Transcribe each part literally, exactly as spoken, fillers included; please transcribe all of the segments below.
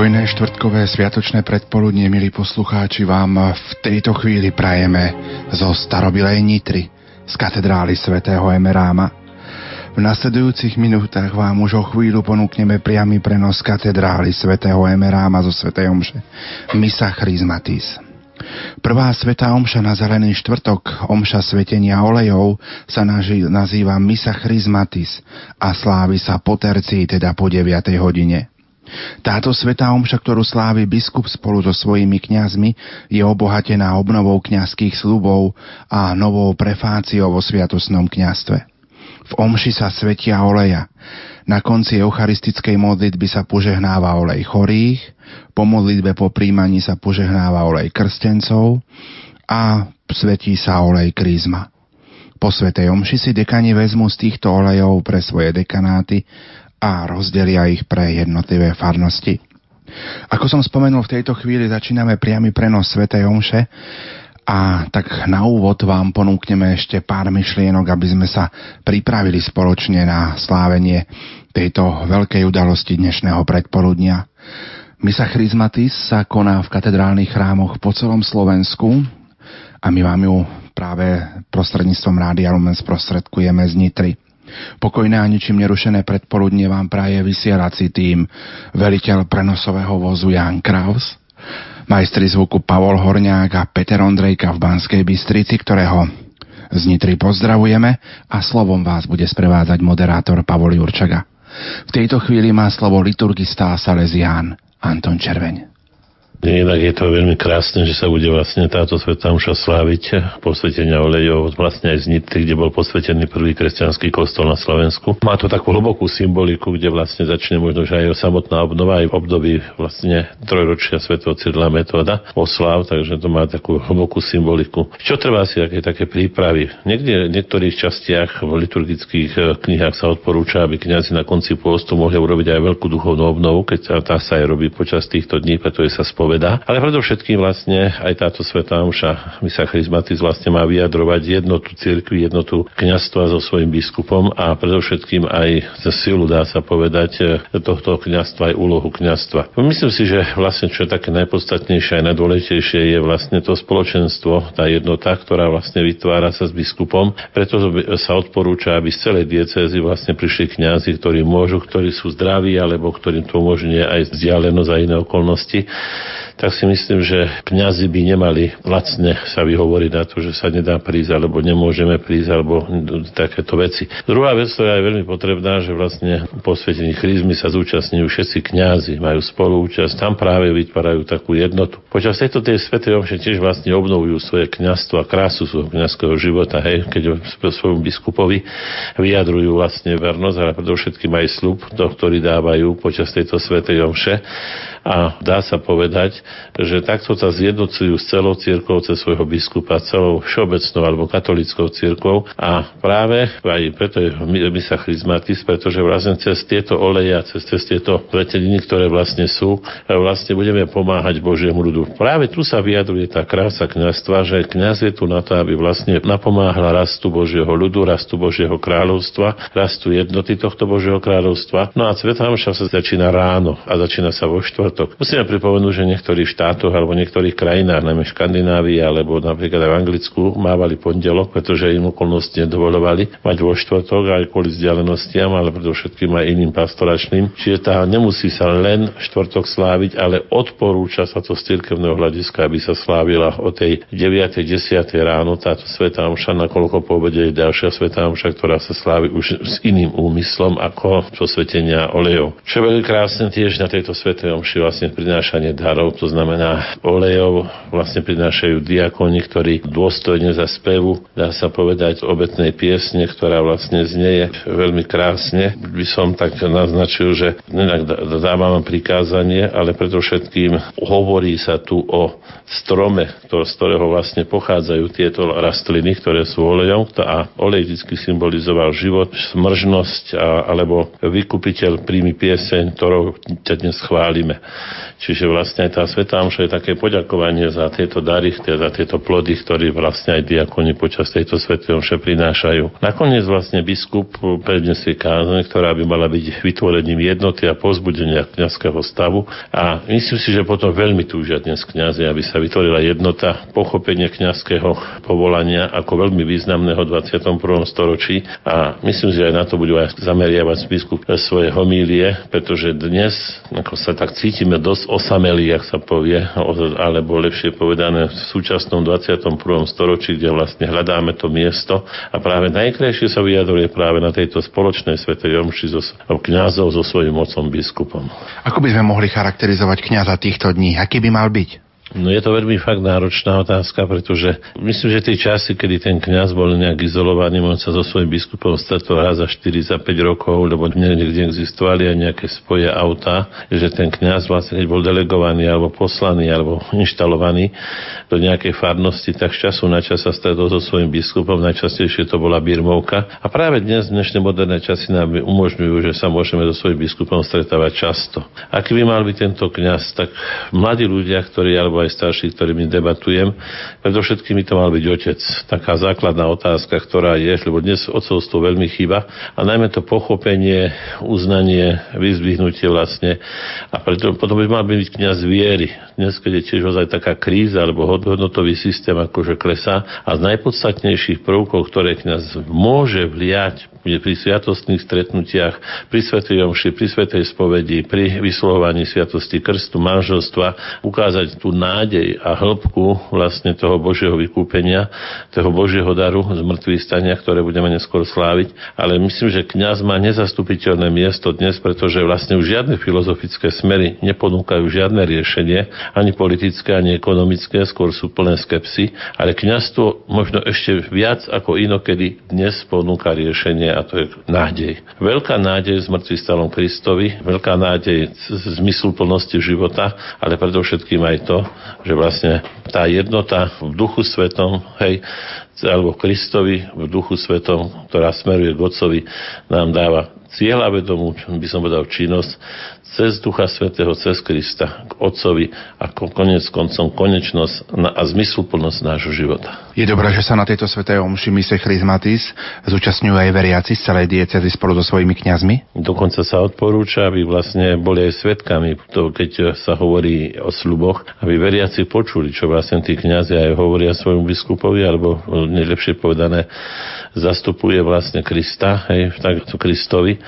Pokojné štvrtkové sviatočné predpoludnie, milí poslucháči, vám v tejto chvíli prajeme zo starobilej Nitry, z katedrály svätého Emeráma. V nasledujúcich minútach vám už o chvíľu ponúkneme priamy prenos katedrály svätého Emeráma zo svätej omše Missa Chrismatis. Prvá svätá omša na zelený štvrtok, omša svetenia olejov, sa nazýva Missa Chrismatis a slávi sa po tercii, teda po deviatej hodine. Táto svätá omša, ktorú slávi biskup spolu so svojimi kňazmi, je obohatená obnovou kňazských sľubov a novou prefáciou vo sviatostnom kňazstve. V omši sa svetia oleja. Na konci eucharistickej modlitby sa požehnáva olej chorých, po modlitbe po príjmaní sa požehnáva olej krstencov a svetí sa olej krízma. Po svätej omši si dekani vezmu z týchto olejov pre svoje dekanáty a rozdelia ich pre jednotlivé farnosti. Ako som spomenul, v tejto chvíli začíname priamy prenos svätej omše a tak na úvod vám ponúkneme ešte pár myšlienok, aby sme sa pripravili spoločne na slávenie tejto veľkej udalosti dnešného predpoludnia. Missa Chrismatis sa koná v katedrálnych chrámoch po celom Slovensku a my vám ju práve prostredníctvom Rádia Lumen sprostredkujeme z Nitry. Pokojné a ničím nerušené predpoludne vám praje vysielací tím veliteľ prenosového vozu Ján Kraus, majstri zvuku Pavol Horniák a Peter Ondrejka v Banskej Bystrici, ktorého z Nitry pozdravujeme, a slovom vás bude sprevádzať moderátor Pavol Jurčaga. V tejto chvíli má slovo liturgista a salezián Anton Červeň. Inak je to veľmi krásne, že sa bude vlastne táto svätá omša sláviť posvetenia olejov vlastne aj z Nitry, kde bol posvetený prvý kresťanský kostol na Slovensku. Má to takú hlbokú symboliku, kde vlastne začne možno že aj samotná obnova aj v období vlastne trojročia svätého Cyrila a Metoda osláv, takže to má takú hlbokú symboliku. Čo trvá si také, také prípravy? Niekde v niektorých častiach v liturgických knihách sa odporúča, aby kňazi na konci pôstu mohli urobiť aj veľkú duchovnú obnovu, keď tá sa aj robí počas týchto dní, pretože sa spolu veda. Ale predovšetkým vlastne aj táto svätá omša Missa Chrismatis vlastne má vyjadrovať jednotu cirkvi, jednotu kňazstva so svojím biskupom a predovšetkým aj silu, dá sa povedať, tohto kňazstva aj úlohu kňazstva. Myslím si, že vlastne čo je také najpodstatnejšie a najdôležitejšie je vlastne to spoločenstvo, tá jednota, ktorá vlastne vytvára sa s biskupom. Preto sa odporúča, aby z celej diecézy vlastne prišli kňazi, ktorí môžu, ktorí sú zdraví alebo ktorým to umožňuje aj vzdialenosť a iné okolnosti. Tak si myslím, že kňazi by nemali lacne sa vyhovoriť na to, že sa nedá prísť, alebo nemôžeme prísť, alebo takéto veci. Druhá vec, ktorá je veľmi potrebná, že vlastne posvetení chryzmy sa zúčastňujú všetci kňazi, majú spoluúčasť, tam práve vytvárajú takú jednotu. Počas tejto tej svätej omše tiež vlastne obnovujú svoje kňazstvo a krásu svojho kňazského života, hej, keď svojom biskupovi vyjadrujú vlastne vernosť, ale predovšetkým aj sľub, to, ktorý dávajú počas tejto svätej omše. A dá sa povedať, že takto sa zjednocujú s celou cirkvou, cez svojho biskupa, celou všeobecnou alebo katolickou cirkvou, a práve aj preto je Missa Chrismatis, pretože vlastne cez tieto oleja, cez, cez tieto sveteniny, ktoré vlastne sú, vlastne budeme pomáhať Božiemu ľudu. Práve tu sa vyjadruje tá krása kňazstva, že kňaz je tu na to, aby vlastne napomáhla rastu Božieho ľudu, rastu Božieho kráľovstva, rastu jednoty tohto Božieho kráľovstva. No a svätá omša sa začína ráno a začína sa vo štvrtok. Musíme pripomenúť, že v niektorých štátoch alebo v niektorých krajinách, najmä v Škandinávii alebo napríklad aj v Anglicku, mávali pondelok, pretože im okolnosti nedovolovali mať vo štvrtok aj kvôli vzdialenostiam, ale predovšetkým aj iným pastoračným. Čiže tá nemusí sa len štvrtok sláviť, ale odporúča sa to z cirkevného hľadiska, aby sa slávila o tej deviatej desiatej ráno táto svätá omša, nakoľko po obede je ďalšia svätá omša, ktorá sa slávi už s iným úmyslom ako posvetenia olejov. Čo veľmi krásne tiež na tejto svätej omši vlastne prinášanie darov, to znamená olejov, vlastne prinášajú diakoni, ktorí dôstojne za spevu, dá sa povedať, obetnej piesne, ktorá vlastne znieje veľmi krásne. By som tak naznačil, že inak dávam prikázanie, ale predovšetkým hovorí sa tu o strome, z ktorého vlastne pochádzajú tieto rastliny, ktoré sú olejom, a olej vždy symbolizoval život, smržnosť, a, alebo vykupiteľ, príjmi pieseň, ktorou ťa dnes chválime. Čiže vlastne aj tá svätá omša je také poďakovanie za tieto dary, za tieto plody, ktoré vlastne aj diakoni počas tejto svätej omše prinášajú. Nakoniec vlastne biskup predniesie kázeň, ktorá by mala byť vytvorením jednoty a povzbudenia kňazského stavu, a myslím si, že potom veľmi túžia dnes kňazi, aby sa vytvorila jednota, pochopenie kňazského povolania ako veľmi významného v dvadsiatom prvom storočí, a myslím si, že aj na to budú aj zameriavať biskup svoje homílie, pretože dnes ako sa tak cítime dosť osamelí, jak sa povie, alebo lepšie povedané v súčasnom dvadsiatom prvom storočí, kde vlastne hľadáme to miesto, a práve najkrajšie sa vyjadruje práve na tejto spoločnej svätej omši so kňazov so svojím otcom biskupom. Ako by sme mohli charakterizovať kňaza týchto dní? Aký by mal byť? No je to veľmi fakt náročná otázka, pretože myslím, že tie časy, kedy ten kňaz bol nejak izolovaný, on sa so svojím biskupom stretol raz za štyri, za päť rokov, lebo niekde existovali aj nejaké spoje autá, že ten kňaz vlastne, keď bol delegovaný alebo poslaný alebo inštalovaný do nejakej farnosti, tak z času na čas sa stretol so svojím biskupom, najčastejšie to bola birmovka. A práve dnes dnešné moderné časy nám umožňujú, že sa môžeme so svojím biskupom stretávať často. Aký by mal byť tento kňaz? Tak mladí ľudia, ktorí alebo aj starší, ktorými debatujem. Predovšetkým by to mal byť otec. Taká základná otázka, ktorá je, lebo dnes otcovstvo veľmi chýba, a najmä to pochopenie, uznanie, vyzdvihnutie vlastne. A preto potom by mal byť kňaz viery. Dnes, keď je tiež ozaj taká kríza, alebo hodnotový systém akože klesá, a z najpodstatnejších prvkov, ktoré kňaz môže vliať pri sviatostných stretnutiach, pri svätej omši, pri svätej spovedi, pri vyslovovaní sviatosti krstu, manželstva, ukázať tú nádej a hĺbku vlastne toho Božieho vykúpenia, toho Božieho daru z mŕtvych stania, ktoré budeme neskôr sláviť. Ale myslím, že kňaz má nezastupiteľné miesto dnes, pretože vlastne už žiadne filozofické smery neponúkajú žiadne riešenie, ani politické, ani ekonomické, skôr sú plné skepsy, ale kňazstvo možno ešte viac ako inokedy dnes ponúka riešenie, a to je nádej. Veľká nádej z mŕtvych stalom Kristovi, veľká nádej z zmyslu plnosti života, ale predovšetkým aj to, že vlastne tá jednota v duchu svetom, hej, alebo Kristovi v duchu svetom, ktorá smeruje k Otcovi, nám dáva cieľavedomú, by som povedal, činnosť cez Ducha Svätého, cez Krista k Otcovi, a koniec koncom konečnosť a zmysluplnosť nášho života. Je dobré, že sa na tejto svätej omši Missa Chrismatis zúčastňujú aj veriaci z celej diecézy spolu so svojimi kňazmi? Dokonca sa odporúča, aby vlastne boli aj svedkami, keď sa hovorí o sľuboch, aby veriaci počuli, čo vlastne tí kňazi aj hovoria svojmu biskupovi, alebo najlepšie povedané zastupuje vlastne Krista, hej, takto Kristovi,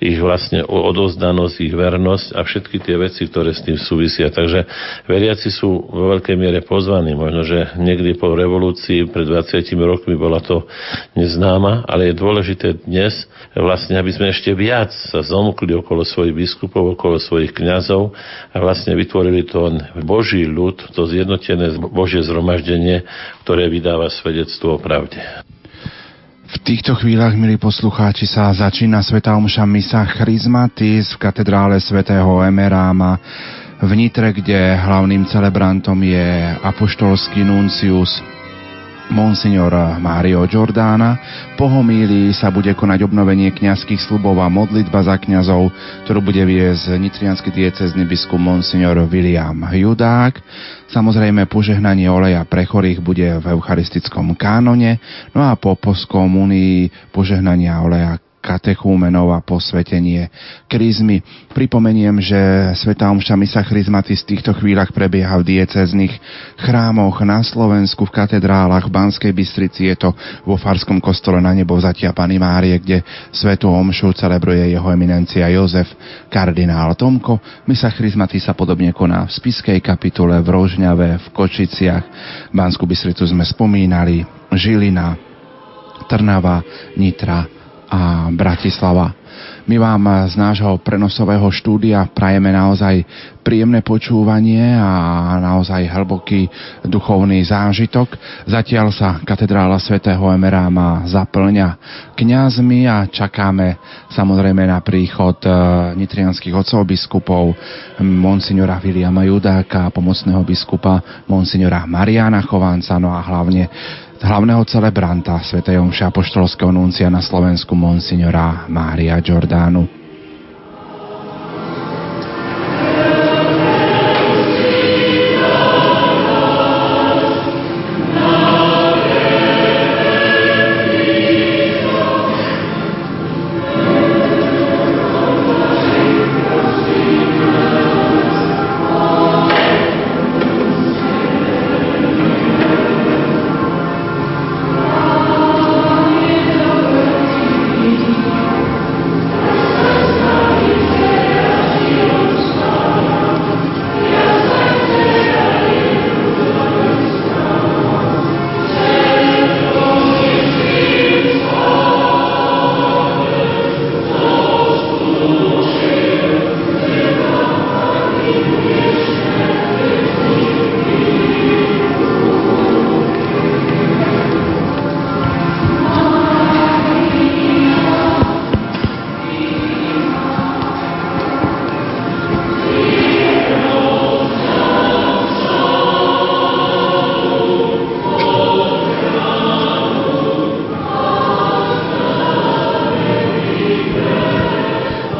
ich vlastne odozdanosť, ich vernosť a všetky tie veci, ktoré s tým súvisia. Takže veriaci sú vo veľkej miere pozvaní. Možno, že niekdy po revolúcii pred dvadsiatimi rokmi bola to neznáma, ale je dôležité dnes vlastne, aby sme ešte viac sa zomkli okolo svojich biskupov, okolo svojich kňazov a vlastne vytvorili to Boží ľud, to zjednotené Božie zhromaždenie, ktoré vydáva svedectvo o pravde. V týchto chvíľach, milí poslucháči, sa začína svätá omša Missa Chrismatis v katedrále svätého Emeráma v Nitre, kde hlavným celebrantom je apoštolský nuncius monsignor Mario Giordana. Po homílii sa bude konať obnovenie kňazských sľubov a modlitba za kňazov, ktorú bude viesť nitriansky diecézny biskup monsignor Viliam Judák. Samozrejme, požehnanie oleja pre chorých bude v eucharistickom kánone, no a po poskomúnii požehnania oleja katechúmenov a posvetenie kryzmy. Pripomeniem, že svätá omša Missa Chrismatis v týchto chvíľach prebieha v diecéznych chrámoch na Slovensku, v katedrálach v Banskej Bystrici, je to vo farskom kostole Na nebo vzatia Panny Márie, kde svätú omšu celebruje jeho eminencia Jozef kardinál Tomko. Missa Chrismatis sa podobne koná v Spišskej kapitule, v Rožňave, v Kočiciach. Banskú Bystricu sme spomínali, Žilina, Trnava, Nitra a Bratislava. My vám z nášho prenosového štúdia prajeme naozaj príjemné počúvanie a naozaj hlboký duchovný zážitok. Zatiaľ sa katedrála svätého Emeráma zaplňa kňazmi a čakáme samozrejme na príchod nitrianskych otcov biskupov monsignora Viliama Judáka, pomocného biskupa monsignora Mariána Chovanca, no a hlavne hlavného celebranta svätej omše apoštolského nuncia na Slovensku monsignora Mária Giordanu.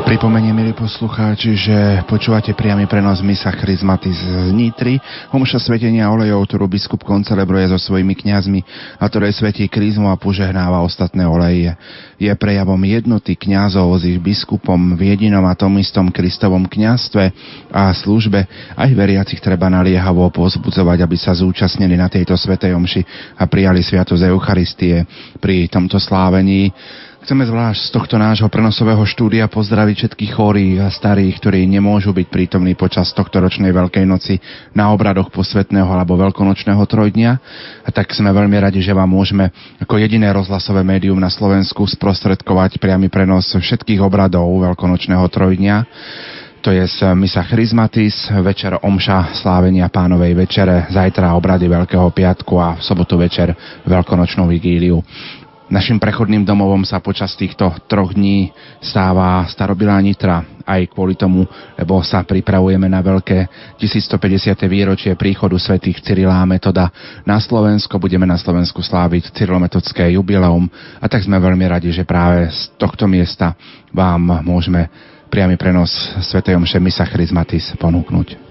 Pripomeniem, milí poslucháči, že počúvate priamy prenos Missa Chrismatis z Nitry, omša svetenia olejov, ktorú biskup koncelebruje so svojimi kňazmi a ktoré svetí krízmu a požehnáva ostatné oleje. Je prejavom jednoty kňazov s ich biskupom v jedinom a tom istom Kristovom kňazstve a službe. Aj veriacich treba naliehavo povzbudzovať, aby sa zúčastnili na tejto svätej omši a prijali sviatosť Eucharistie. Pri tomto slávení chceme zvlášť z tohto nášho prenosového štúdia pozdraviť všetkých chorých a starých, ktorí nemôžu byť prítomní počas tohtoročnej Veľkej noci na obradoch posvätného alebo veľkonočného trojdňa. A tak sme veľmi radi, že vám môžeme ako jediné rozhlasové médium na Slovensku sprostredkovať priamy prenos všetkých obradov veľkonočného trojdňa. To je Missa Chrismatis, večer omša slávenia Pánovej večere, zajtra obrady Veľkého piatku a v sobotu večer veľkonočnú vigíliu. Našim prechodným domovom sa počas týchto troch dní stáva starobilá Nitra. Aj kvôli tomu, lebo sa pripravujeme na veľké tisícstopäťdesiate výročie príchodu svätých Cyrila a Metoda na Slovensko. Budeme na Slovensku sláviť cyrilometodské jubileum a tak sme veľmi radi, že práve z tohto miesta vám môžeme priamy prenos svätej omše Missa Chrismatis ponúknuť.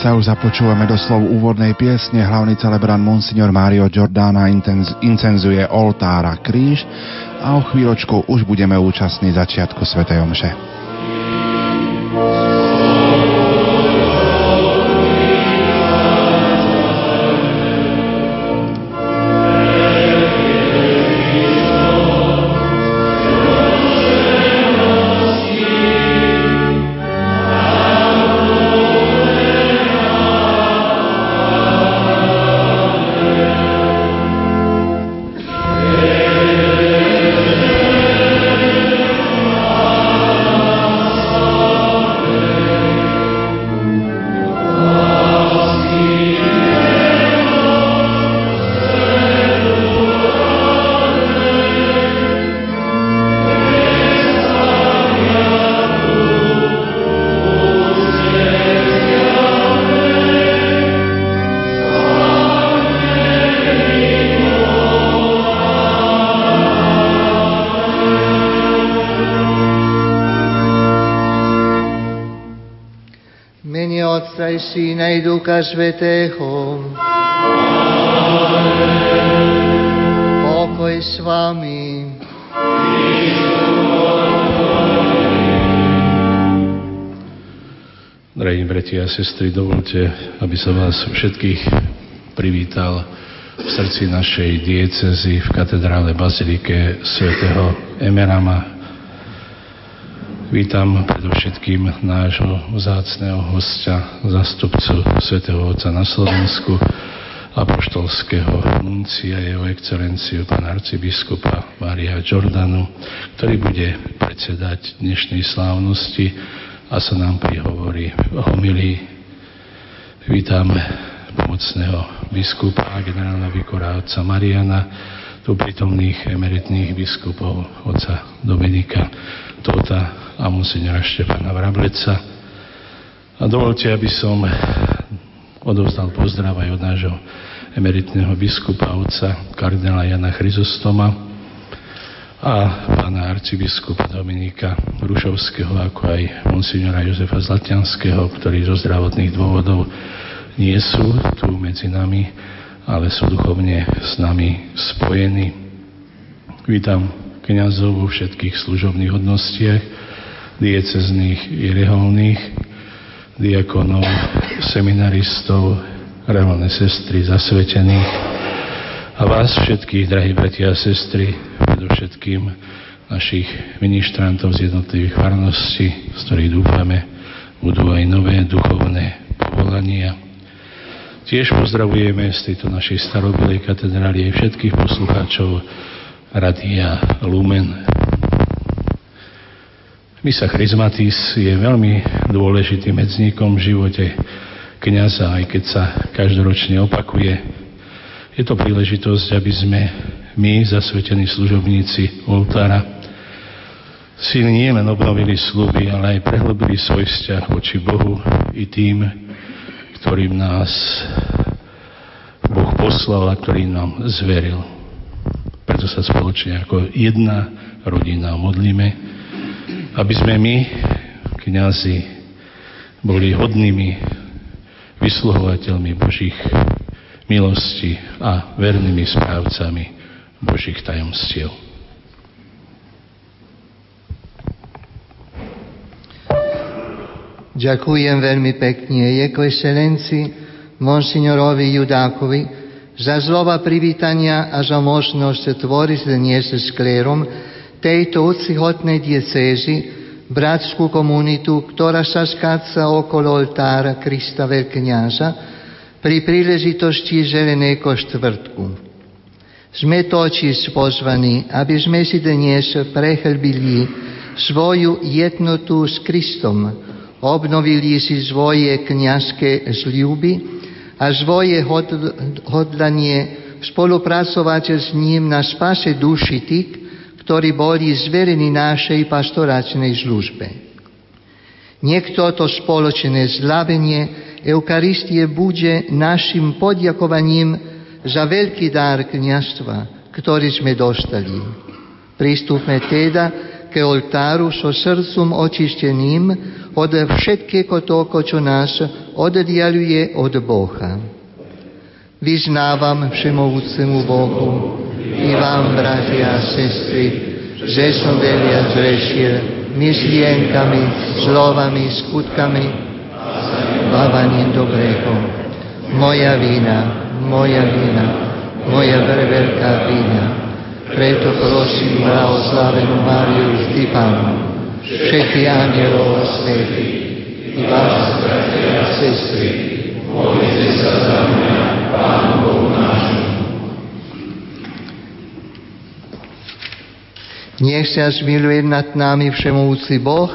Sa už započúvame do slov úvodnej piesne. Hlavný celebrant monsignor Mario Giordana incenzuje oltár a kríž a o chvíľočku už budeme účastní začiatku svätej omše. Syna i Ducha Svätého. Pokoj s vami. Drahí bratia a sestry, dovolte, aby som vás všetkých privítal v srdci našej diecézy v katedrále bazilike svätého Emeráma. Vítam predovšetkým nášho vzácneho hostia, zástupcu svätého Otca na Slovensku, apoštolského nuncia, jeho excelenciu pána arcibiskupa Mária Giordanu, ktorý bude predsedať dnešnej slávnosti a sa nám prihovorí homilí. Vítam pomocného biskupa a generálneho vikára otca Mariana, tu prítomných emeritných biskupov otca Dominika Tótha a monsignora Štefana Vrableca. A dovolte, aby som odovzdal pozdrav aj od nášho emeritného biskupa otca kardinála Jana Chryzostoma a pána arcibiskupa Dominika Rušovského, ako aj monsignora Jozefa Zlatianského, ktorí zo zdravotných dôvodov nie sú tu medzi nami, ale sú duchovne s nami spojení. Vítam kňazov vo všetkých služobných hodnostiach, diecezných i reholných, diakonov, seminaristov, reholné sestry, zasvetených, a vás všetkých, drahí bratia a sestry, predovšetkým našich ministrantov z jednotlivých farností, z ktorých dúfame, budú aj nové duchovné povolania. Tiež pozdravujeme z tejto našej starobylej katedrály aj všetkých poslucháčov Rádia Lumen. Missa Chrismatis je veľmi dôležitým medzníkom v živote kňaza, aj keď sa každoročne opakuje. Je to príležitosť, aby sme my, zasvetení služobníci oltára, si nielen obnovili sľuby, ale aj prehlbili svoj vzťah voči Bohu i tým, ktorým nás Boh poslal a ktorým nám zveril. Preto sa spoločne ako jedna rodina modlíme, aby sme my, kňazi, boli hodnými vysluhovateľmi Božích milosti a vernými správcami Božích tajomstiev. Ďakujem veľmi pekne Jeho Excelencii monsignorovi Judákovi za slova privítania a za možnosť tvoriť dnes s klérom tejto úctyhodnej diecézy bratskú komunitu, ktorá sa skáca okolo oltára Krista Veľkňaza pri príležitosti Zeleného štvrtku. Sme totiž pozvaní, aby sme si dnes prehlbili svoju jednotu s Kristom, obnovili si svoje kňazské sľuby a svoje hodlanie spolupracovať s ním na spase duši tých, ktorí boli zverení našej pastoračnej službe. Nech toto spoločné zľavenie Eucharistie bude našim podjakovaním za veľký dar kňazstva, ktorý sme dostali. Pristupme teda ke oltáru so srdcom očišteným od všetkého toho, čo nás oddialuje od Boha. Vyznávam všemohúcemu Bohu i vám, bratia a sestry, že som veľa zrešil myslienkami, slovami, skutkami, bávaním dobrého. Moja vina, moja vina, moja veľká vina. Preto prosím blahoslavenú Máriu Štipánu, všetkých anjelov a svätých, i vás, bratia a sestry, modlite sa za mňa, Pánu Bohu nášmu. Nech sa zmiluje nad nami všemohúci Boh,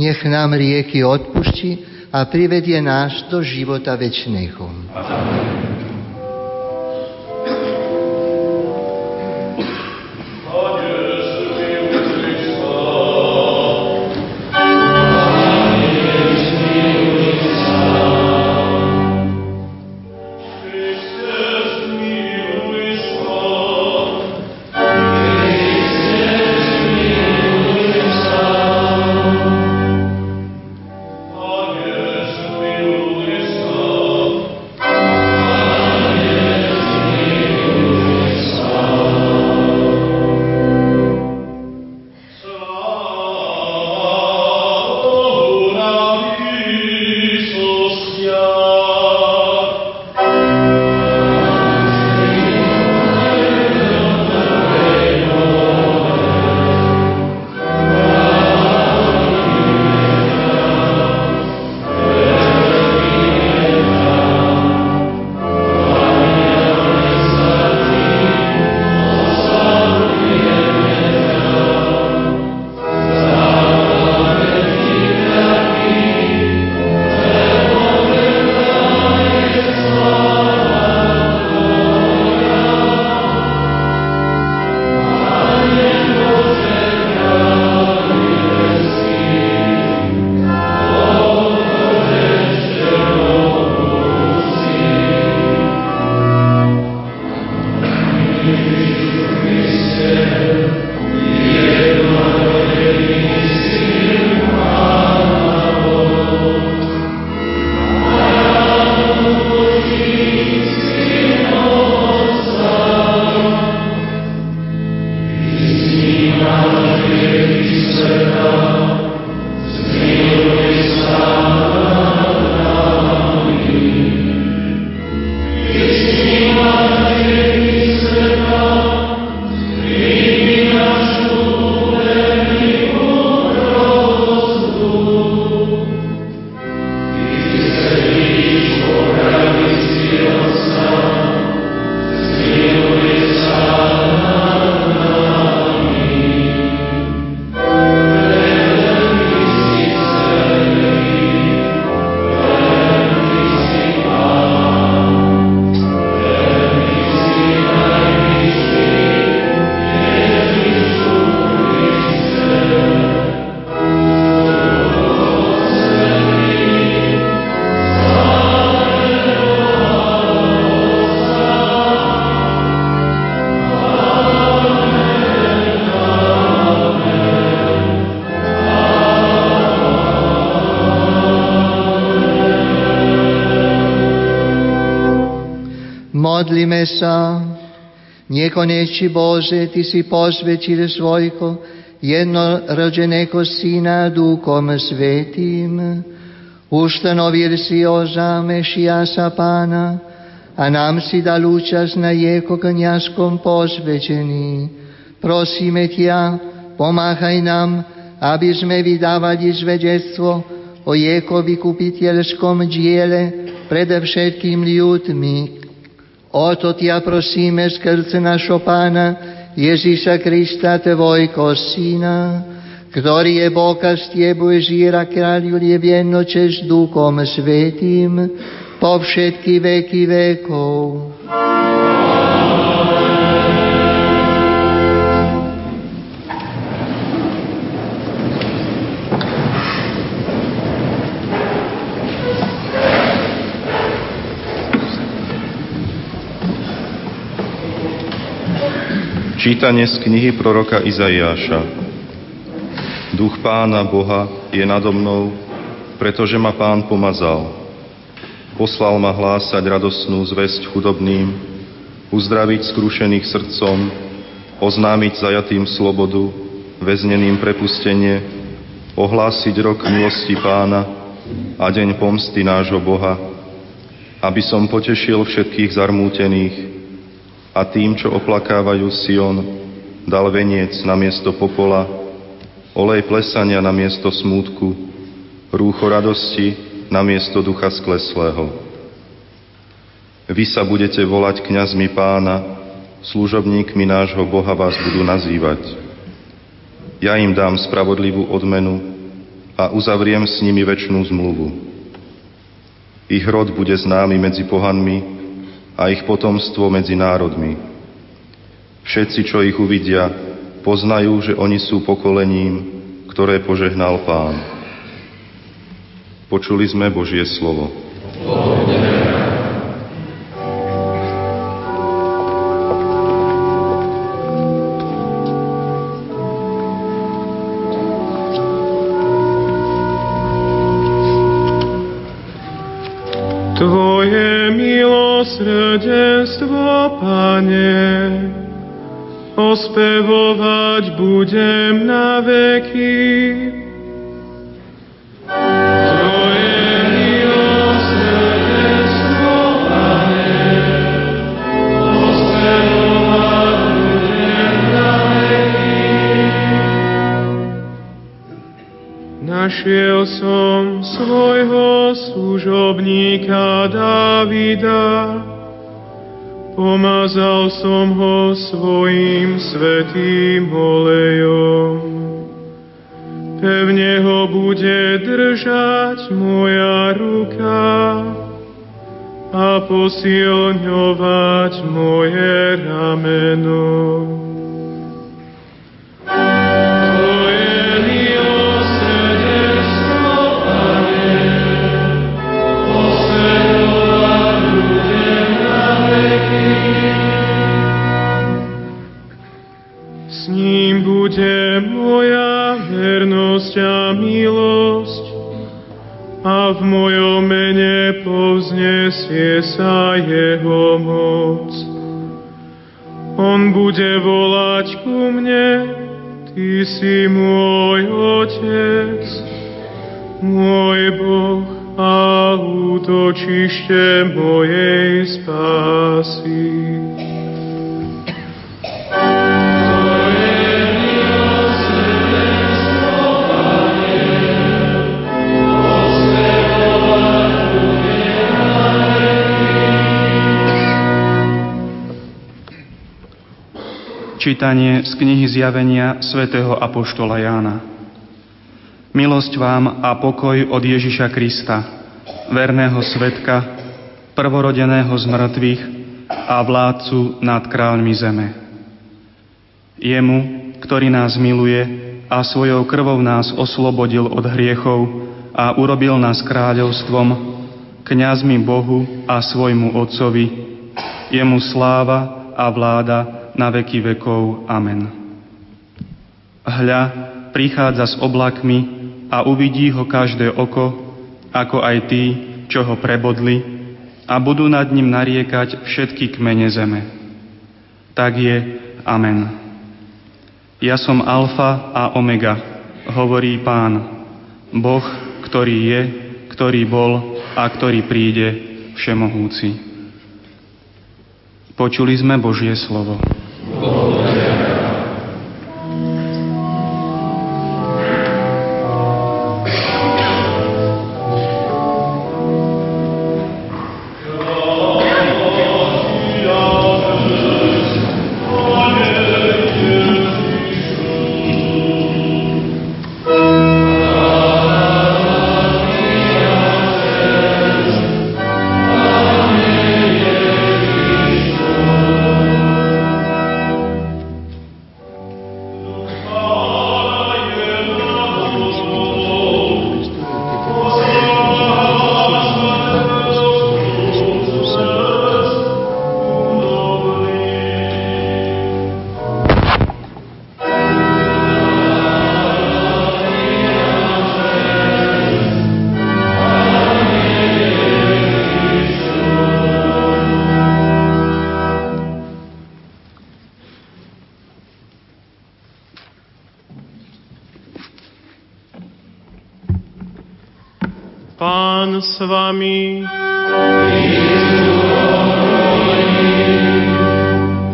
nech nám rieky odpustí a privedie nás do života večného. Amen. Modlíme sa. Nekonečný Bože, Ty si posvetil svojho jednoroženého Syna Duchom Svetým. Ustanovil si oža Mešiasa Pána a nám si dal účasť na jeho kňazskom posvetení. Prosíme Ťa, pomáhaj nám, aby sme vydávali svedectvo o jeho vykupiteľskom diele pred všetkými ľuďmi. O to Ťa prosíme skrze našho Pána Ježíša Krista, Tvojho Syna, ktorý je Boha s Tebou i žíra kráľuje jednoče s Duchom Svetým po všetky veky vekov. Čítanie z knihy proroka Izaiáša. Duch Pána Boha je nado mnou, pretože ma Pán pomazal. Poslal ma hlásať radosnú zvesť chudobným, uzdraviť skrušených srdcom, oznámiť zajatým slobodu, väzneným prepustenie, ohlásiť rok milosti Pána a deň pomsty nášho Boha, aby som potešil všetkých zarmútených, a tým, čo oplakávajú Sion, dal veniec na miesto popola, olej plesania na miesto smútku, rúcho radosti na miesto ducha skleslého. Vy sa budete volať kňazmi Pána, služobníkmi nášho Boha vás budú nazývať. Ja im dám spravodlivú odmenu a uzavriem s nimi večnú zmluvu. Ich rod bude známy medzi pohanmi a ich potomstvo medzi národmi. Všetci, čo ich uvidia, poznajú, že oni sú pokolením, ktoré požehnal Pán. Počuli sme Božie slovo. Milosrdenstvo, Pane, ospevovať budem na veky. Tvoje milosrdenstvo, Pane, ospevovať budem na veky. Našiel som svojho služobníka Davida, pomazal som ho svojím svätým olejom. Pevne ho bude držať moja ruka a posilňovať moje rameno. A milosť a v mojom mene povznesie sa jeho moc. On bude volať ku mne, Ty si môj Otec, môj Boh a útočište mojej spásy. Čítanie z knihy Zjavenia svätého apoštola Jána. Milosť vám a pokoj od Ježiša Krista, verného svedka, prvorodeného z mŕtvych a vládcu nad kráľmi zeme. Jemu, ktorý nás miluje a svojou krvou nás oslobodil od hriechov a urobil nás kráľovstvom, kňazmi Bohu a svojmu Otcovi, jemu sláva a vláda na veky vekov. Amen. Hľa, prichádza s oblakmi a uvidí ho každé oko, ako aj tí, čo ho prebodli, a budú nad ním nariekať všetky kmene zeme. Tak je. Amen. Ja som alfa a omega, hovorí Pán, Boh, ktorý je, ktorý bol a ktorý príde, všemohúci. Počuli sme Božie slovo. S vami.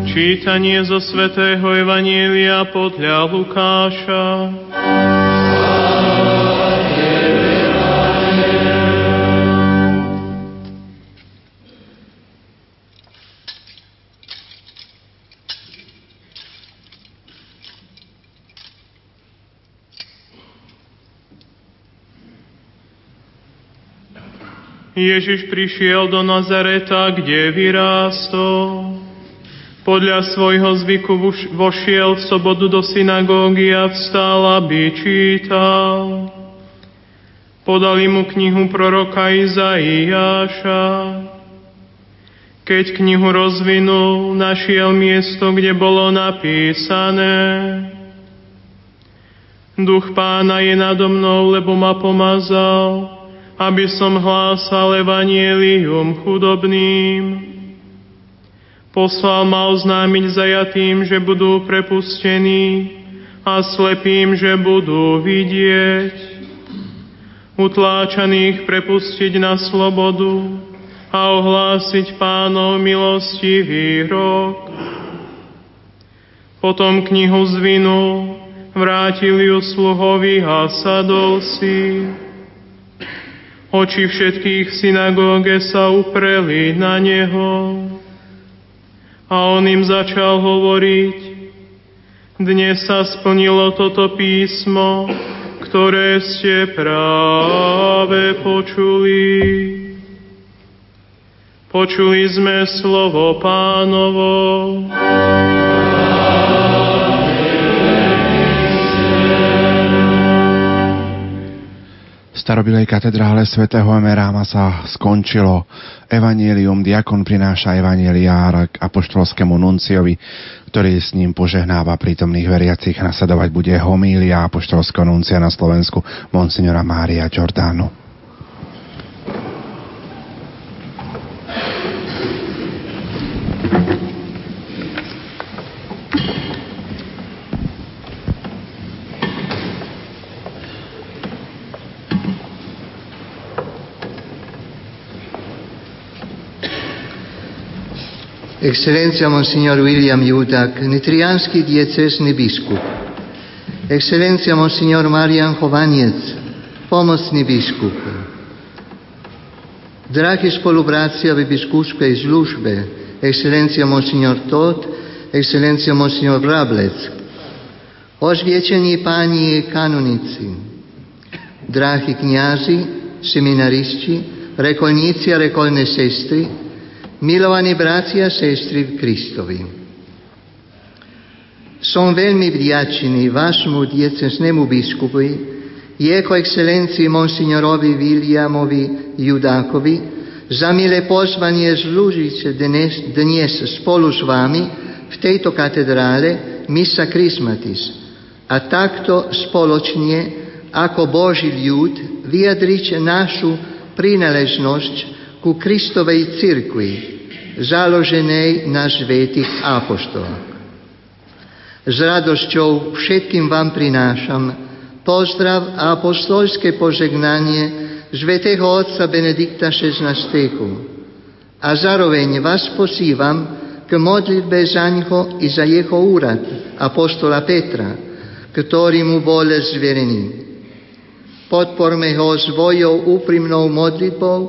Čítanie zo svätého Evanjelia podľa Lukáša. Ježiš prišiel do Nazareta, kde vyrástol. Podľa svojho zvyku vošiel v sobotu do synagógy a vstal, aby čítal. Podali mu knihu proroka Izaiáša. Keď knihu rozvinul, našiel miesto, kde bolo napísané: Duch Pána je nado mnou, lebo ma pomazal, aby som hlásal evanjelium chudobným. Poslal ma oznámiť zajatým, že budú prepustení, a slepým, že budú vidieť. Utláčaných prepustiť na slobodu a ohlásiť Pánov milostivý rok. Potom knihu zvinul, vrátil ju sluhovi a sadol si. Oči všetkých v synagóge sa upreli na neho. A on im začal hovoriť: Dnes sa splnilo toto písmo, ktoré ste práve počuli. Počuli sme slovo Pánovo. V starobilej katedrále svätého Emeráma sa skončilo evanjelium. Diakon prináša evanjeliár k apoštolskému nunciovi, ktorý s ním požehnáva prítomných veriacich. Nasledovať bude homília apoštolského nuncia na Slovensku monsignora Mária Giordano. Excelencia Monsignor Viliam Judák, nitrianský diecézny biskup. Excelencia Monsignor Marián Chovanec, pomocný biskup. Drahí spolubrácia v biskupskej službe, Excelencia Monsignor Tóth, Excelencia Monsignor Vrablec, osvietení páni kanonici, drahí kňazi, seminaristi, rekolníci a rekolné sestry, milovani bratia a sestry v Kristovi. Som veľmi vďačný vašemu dieceznému biskupovi, jeho excelencii monsignorovi Viliamovi Judákovi, za milé pozvanie slúžiť dnes, dnes spolu s vami v tejto katedrále Missa Chrismatis a takto spoločne ako Boží ľud vyjadriť našu prináležnosť ku Kristovej cirkvi, založenej na svätých apoštoloch. S radosťou všetkým vám prinášam pozdrav a apoštolské požegnanie svätého otca Benedikta šestnásteho a zároveň vás posívam k modlitbe za ňoho i za jeho úrad apostola Petra, ktorý mu bol zverený. Podporme ho svojou úprimnou modlitbou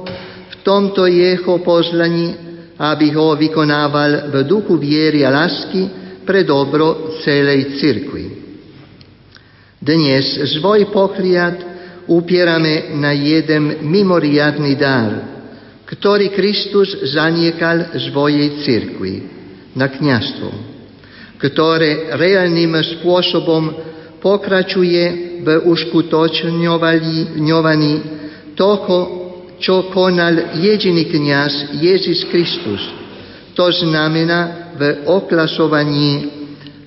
v tomto jeho poslaní, aby ho vykonával v duchu viery a lásky pre dobro celej cirkvi. Dnes svoj pohľad upierame na jeden mimoriadny dar, ktorý Kristus zaniekal svojej cirkvi, na kňazstvo, ktoré reálnym spôsobom pokračuje v uskutočňovaní toho, čo konal jediný kňaz Ježiš Kristus. To znamená v oklasovaní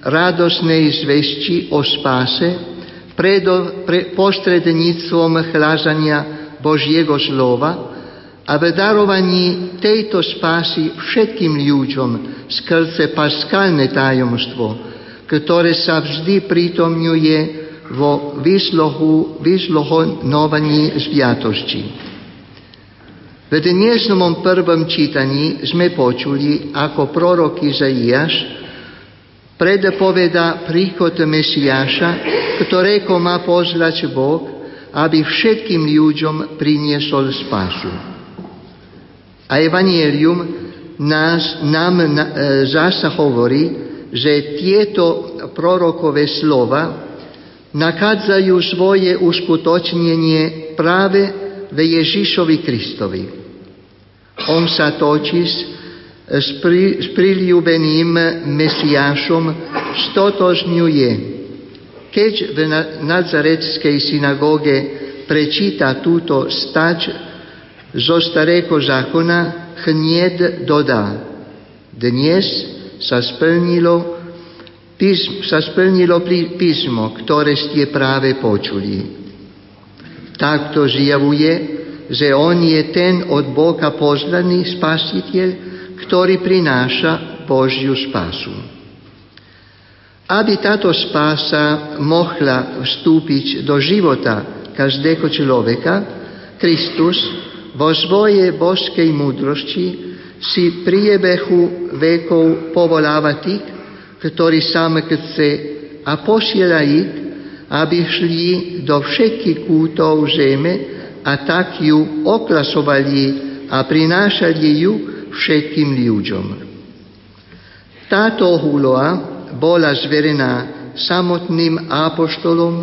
radosnej zvesti o spase pred, pre, postredníctvom hlásania Božieho slova a v darovaní tejto spásy všetkým ľuďom skrze paschálne tajomstvo, ktoré sa vždy prítomňuje vo výsluhu, výsluhovaní sviatosti. V dnešnom prvom čítaní sme počuli, ako prorok Izaiáš predpovedá príchod Mesiáša, ktorého má poslať Boh, aby všetkým ľuďom priniesol spásu. A Evangelium nás, nám e, zasa hovorí, že tieto prorokové slova nakádzajú svoje uskutočnenie práve v Ježišovi Kristovi. On sa totiž s, pri, s priľúbeným Mesiášom stotožňuje. Keď v nazareckej synagóge prečíta túto stáč zo starého zákona, hneď dodá: dnes sa splnilo sa splnilo písmo, ktoré ste práve počuli. Takto zjavuje, že on je ten od Boha poslaný spasiteľ, ktorý prináša Božiu spasu. Aby táto spasa mohla vstúpiť do života každého človeka, Kristus vo svojej božskej múdrosti si v priebehu vekov povoláva tých, ktorý sám chce, a posiela ich, aby šli do všetkých kútov zeme a tak ju oklasovali a prinášali ju všetkým ľuďom. Táto úloha bola zverená samotným apoštolom,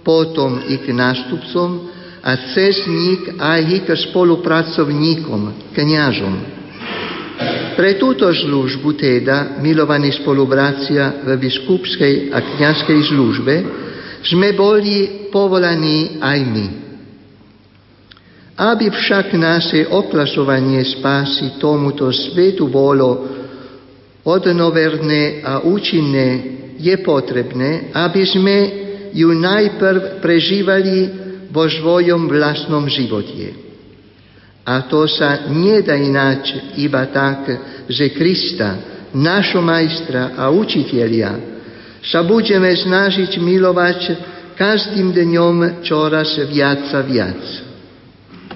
potom ich nástupcom a cez nich aj ich spolupracovníkom, kňazom. Pre túto službu teda, milovaní spolubratia v biskupskej a kňazskej službe, sme boli povolaní aj my. Aby však naše oklasovanie spásy tomuto svetu bolo odnoverné a účinné, je potrebné, aby sme ju najprv prežívali vo svojom vlastnom živote. A to sa nedá ináč iba tak, že Krista, našho majstra a učiteľa, sa budeme snažiť milovať každým dňom čoraz viac a viac.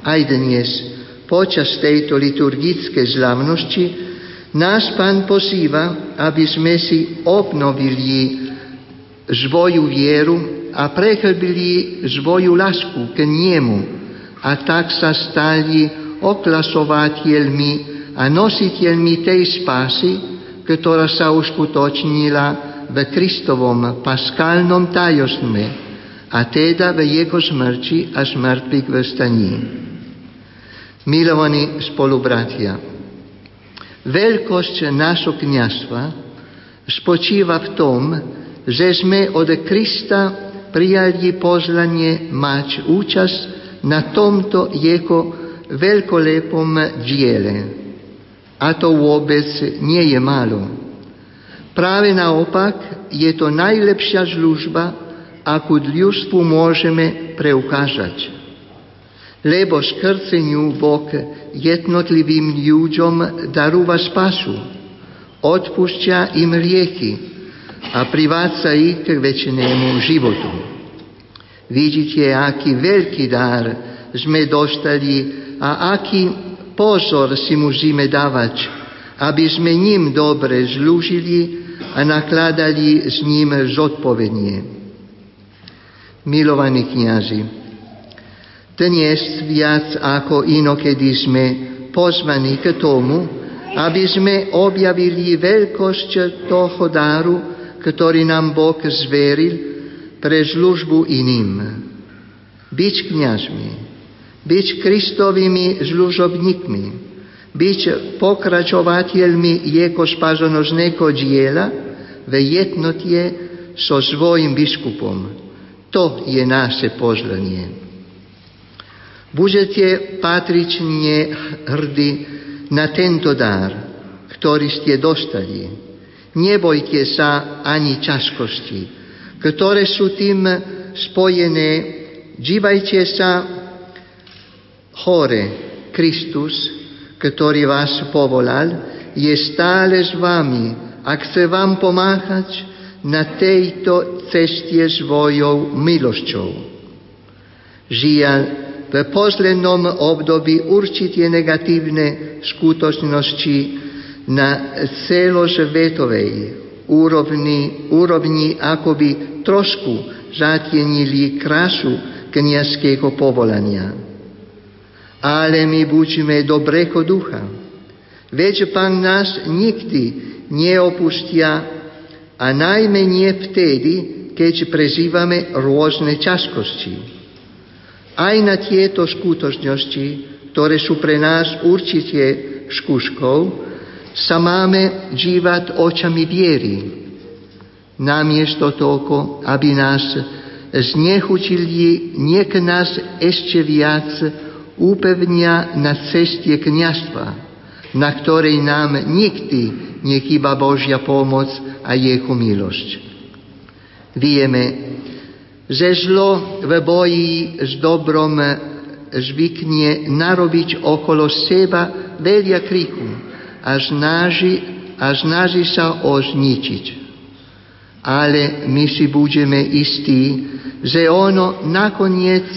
Aj dnes, počas tejto liturgické slávnosti, nás Pán posíva, aby sme si obnovili svoju vieru a prehlbili svoju lásku k nemu, a tak sa stali oklasovateľmi a nositeľmi tej spásy, ktorá sa uskutočnila v Kristovom paskálnom tajomstve, a teda v jeho smrti a zmŕtvychvstaní. Milovaní spolubratia, veľkosť nášho kňazstva spočíva v tom, že sme od Krista prijali pozvanie mať účasť na tomto jeho veľkolepom diele. A to vôbec nie je málo. Práve naopak, je to najlepšia služba, akú ľudstvu môžeme preukázať. Lebo skrze ňu Boh jednotlivým ľuďom darúva spasu, odpúšťa im hriechy a privádza ich k večnému životu. Vidíte, aký veľký dar sme dostali a aký pozor si musíme dávať, aby sme ním dobre slúžili a nakladali s ním zodpovedne. Milovaní kňazi, dnes viac ako inokedy sme pozvaní k tomu, aby sme objavili veľkosť toho daru, ktorý nám Boh zveril pre službu iným. Byť kňazmi, byť Kristovými služobníkmi, byť pokračovateľmi jeho spasonosného diela v jednote so svojim biskupom. To je naše pozvanie. Budete patrične hrdí na tento dar, ktorý ste dostali. Nebojte sa ani ťažkosti, ktoré sú tým spojené. Dívajte sa hore. Kristus, ktorý vás povolal, je stále s vami a chce vám pomáhať na tejto ceste svojou milosťou. Žiaľ, v poslednom období určite negatívne skutočnosti na celosvetovej úrovni, úrovni akoby trošku zatienili krásu kňazského povolania. Ale my buďme dobrého ducha, veď Pán nás nikdy neopustia, a najmä nie vtedy, keď prežívame rôzne ťažkosti. Aj na tieto skutočnosti, ktoré sú pre nás určite skúškou, sa máme dívať očami viery, namiesto toho, aby nás znechutili, nech nás ešte viac upevnia na ceste kňazstva, na ktorej nám nikdy nechýba Božia pomoc a jeho milosť. Vieme, že zlo v boji s dobrom zvykne narobiť okolo seba veľa kriku a snaží, a snaží sa ho zničiť. Ale my si budeme istí, že ono nakoniec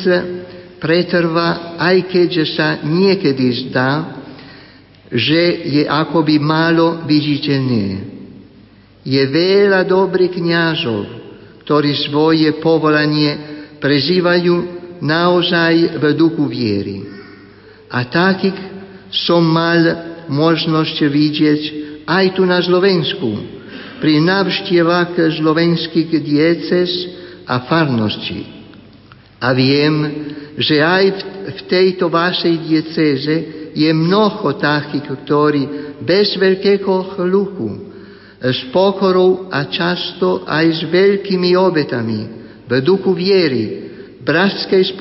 pretrvá, aj keďže sa niekedy zdá, že je akoby málo viditeľné. Je veľa dobrých kňazov, ktorí svoje povolanie prežívajú naozaj v duchu viery. A takých som mal možnosť vidieť aj tu na Slovensku, pri návštevách slovenských diecéz a farností. A viem, že aj v tejto vašej diecéze je mnoho takých, ktorí bez veľkého hluku, s pokorou a často aj s veľkými obetami v duchu viery, bratskej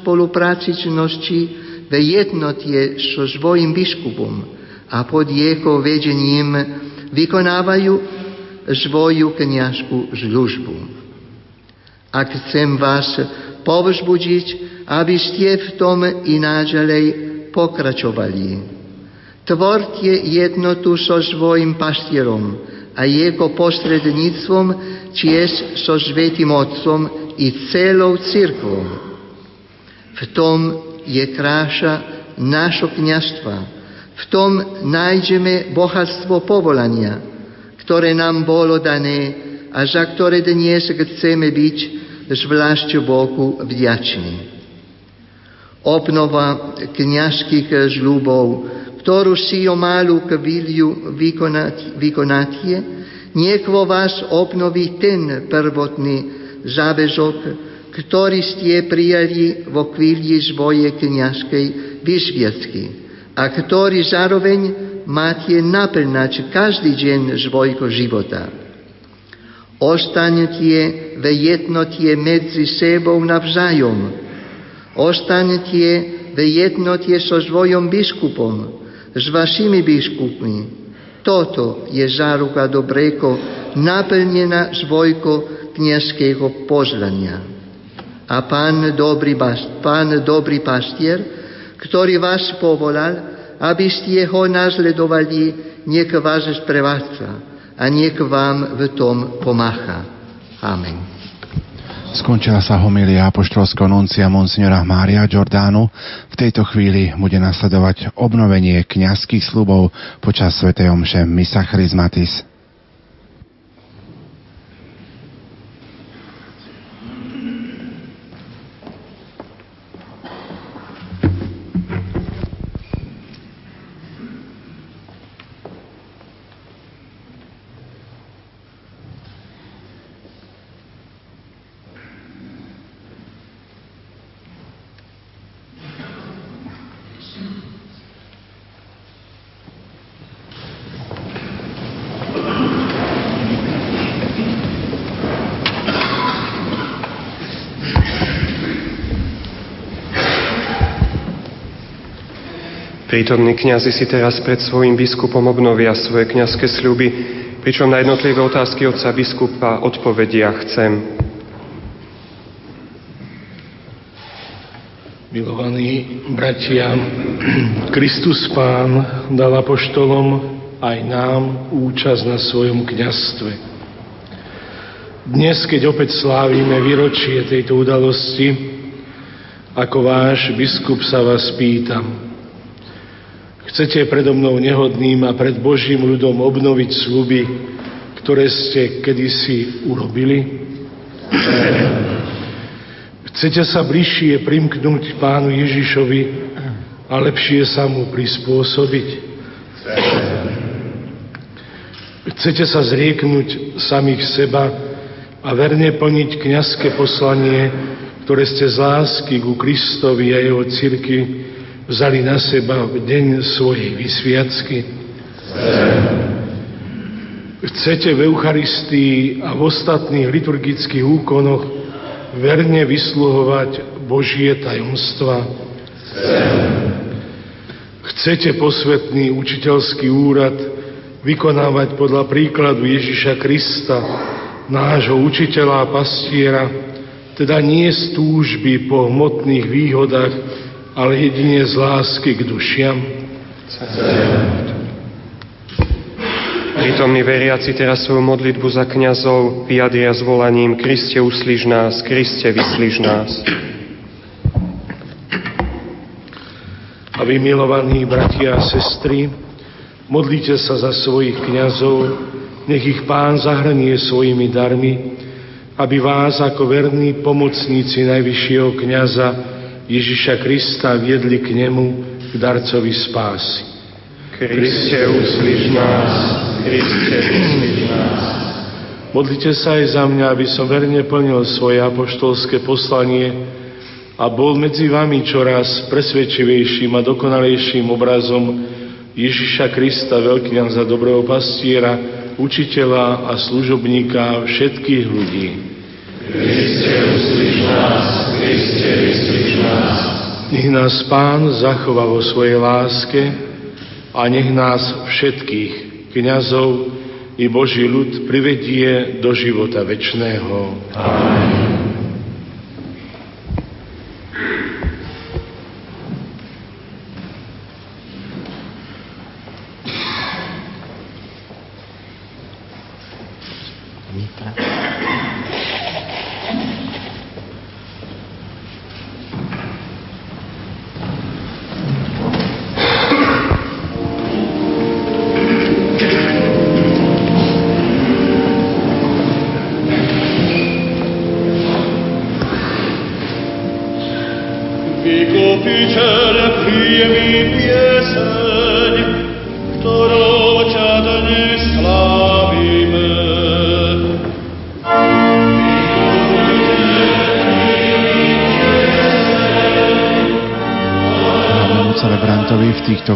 spolupracičnosti v jednote so svojim biskupom a pod jeho vedením vykonávajú svoju kňazskú službu. A chcem vás povzbudiť, aby ste v tom i naďalej pokračovali. Tvorte jednotu so svojim pastierom a jeho posredníctvom, čiže so Svätým Otcom i celou cirkvou. V tom je krása našho kňazstva, v tom nájdeme bohatstvo povolania, ktoré nám bolo dané a za ktoré dnes chceme byť zvlášť Bohu vďační. Obnova kňazských zľubov, ktorú si o malú chvíľu vykonáte, nech vo vás obnoví ten prvotný záväzok, ktorý ste prijali vo chvíli svojej kňazskej vysviacky a ktorý zároveň máte naplňať každý deň svojho života. Ostaňte v jednote medzi sebou navzájom, ostaňte v jednote so svojim biskupom, s vašimi biskupmi. Toto je záruka dobrého naplnenia svojho kňazského pozvania. A Pán dobrý, pán dobrý pastier, ktorý vás povolal, aby ste ho nasledovali, nech vás sprevádza a nech vám v tom pomáha. Amen. Skončila sa homilia apoštolského nuncia monsignora Mária Giordano. V tejto chvíli bude nasledovať obnovenie kňazských sľubov počas svätej omše Missa Chrismatis. Prítomní kňazi si teraz pred svojím biskupom obnovia svoje kňazské sľuby, pričom na jednotlivé otázky otca biskupa odpovedia chcem. Milovaní bratia, Kristus Pán dal apoštolom aj nám účasť na svojom kňazstve. Dnes, keď opäť slávime výročie tejto udalosti, ako váš biskup sa vás pýtam, chcete predo mnou nehodným a pred Božím ľudom obnoviť sľuby, ktoré ste kedysi urobili? Chcete sa bližšie primknúť Pánu Ježišovi a lepšie sa mu prispôsobiť? Chcete sa zrieknúť samých seba a verne plniť kňazské poslanie, ktoré ste z lásky ku Kristovi a jeho cirkvi vzali na seba v deň svojej vysviacky? Chcete v Eucharistii a v ostatných liturgických úkonoch verne vysluhovať Božie tajomstva? Chcete posvetný učiteľský úrad vykonávať podľa príkladu Ježiša Krista, nášho učiteľa a pastiera, teda nie z túžby po hmotných výhodách, ale jedine z lásky k dušiam? Prítomní veriaci teraz svoju modlitbu za kňazov vyjadria zvolaním Kriste uslíš nás, Kriste vyslíš nás. A vy, milovaní bratia a sestry, modlite sa za svojich kňazov, nech ich Pán zahrnie svojimi darmi, aby vás ako verní pomocníci najvyššieho kňaza Ježiša Krista viedli k nemu, k darcovi spásy. Kriste, uslíš nás, Kriste, uslíš nás. Modlite sa aj za mňa, aby som verne plnil svoje apoštolské poslanie a bol medzi vami čoraz presvedčivejším a dokonalejším obrazom Ježiša Krista, veľkňaza, dobrého pastiera, učiteľa a služobníka všetkých ľudí. Kriste, uslíš nás, Kriste, vyslíš nás. Nech nás Pán zachová vo svojej láske a nech nás všetkých, kňazov i Boží ľud, privedie do života večného. Amen.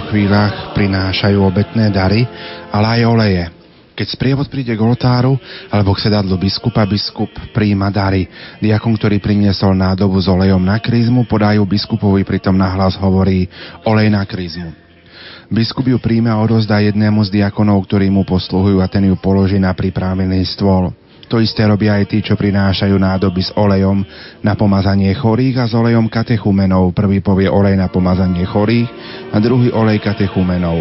Chvíľach prinášajú obetné dary, ale aj oleje. Keď sprievod príde k oltáru alebo k sedadlu biskupa, biskup prijíma dary. Diakon, ktorý priniesol nádobu s olejom na kryzmu, podajú biskupovi, pritom nahlas hovorí: olej na kryzmu. Biskup ju príjme a odozdá jednému z diakonov, ktorí mu posluhujú, a ten ju položí na pripravený stôl. To isté robia aj tí, čo prinášajú nádoby s olejom na pomazanie chorých a s olejom katechumenov. Prvý povie olej na pomazanie chorých a druhý olej katechumenov.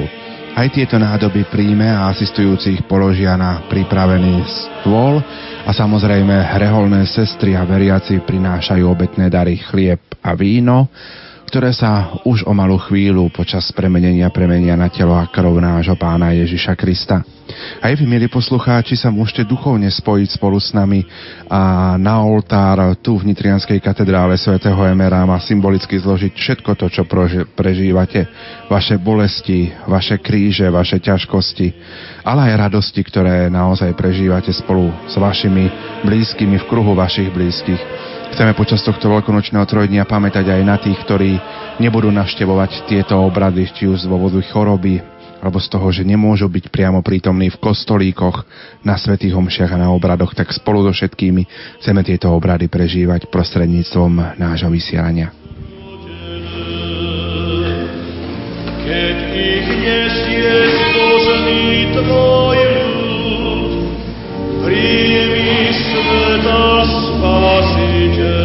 Aj tieto nádoby príjme a asistujúcich položia na pripravený stôl a samozrejme reholné sestry a veriaci prinášajú obetné dary chlieb a víno, ktoré sa už o malú chvíľu počas premenenia premenia na telo a krv nášho Pána Ježiša Krista. Aj vy, milí poslucháči, sa môžete duchovne spojiť spolu s nami a na oltár tu v nitrianskej katedrále svätého Emeráma symbolicky zložiť všetko to, čo prežívate, vaše bolesti, vaše kríže, vaše ťažkosti, ale aj radosti, ktoré naozaj prežívate spolu s vašimi blízkymi v kruhu vašich blízkych. Chceme počas tohto veľkonočného trojdňa pamätať aj na tých, ktorí nebudú navštevovať tieto obrady, či už z dôvodu choroby, alebo z toho, že nemôžu byť priamo prítomní v kostolíkoch, na svätých omšiach a na obradoch, tak spolu so všetkými chceme tieto obrady prežívať prostredníctvom nášho vysielania. Keď ich nesie zložený tvoj ľud, príjmi sveta Spasiteľ.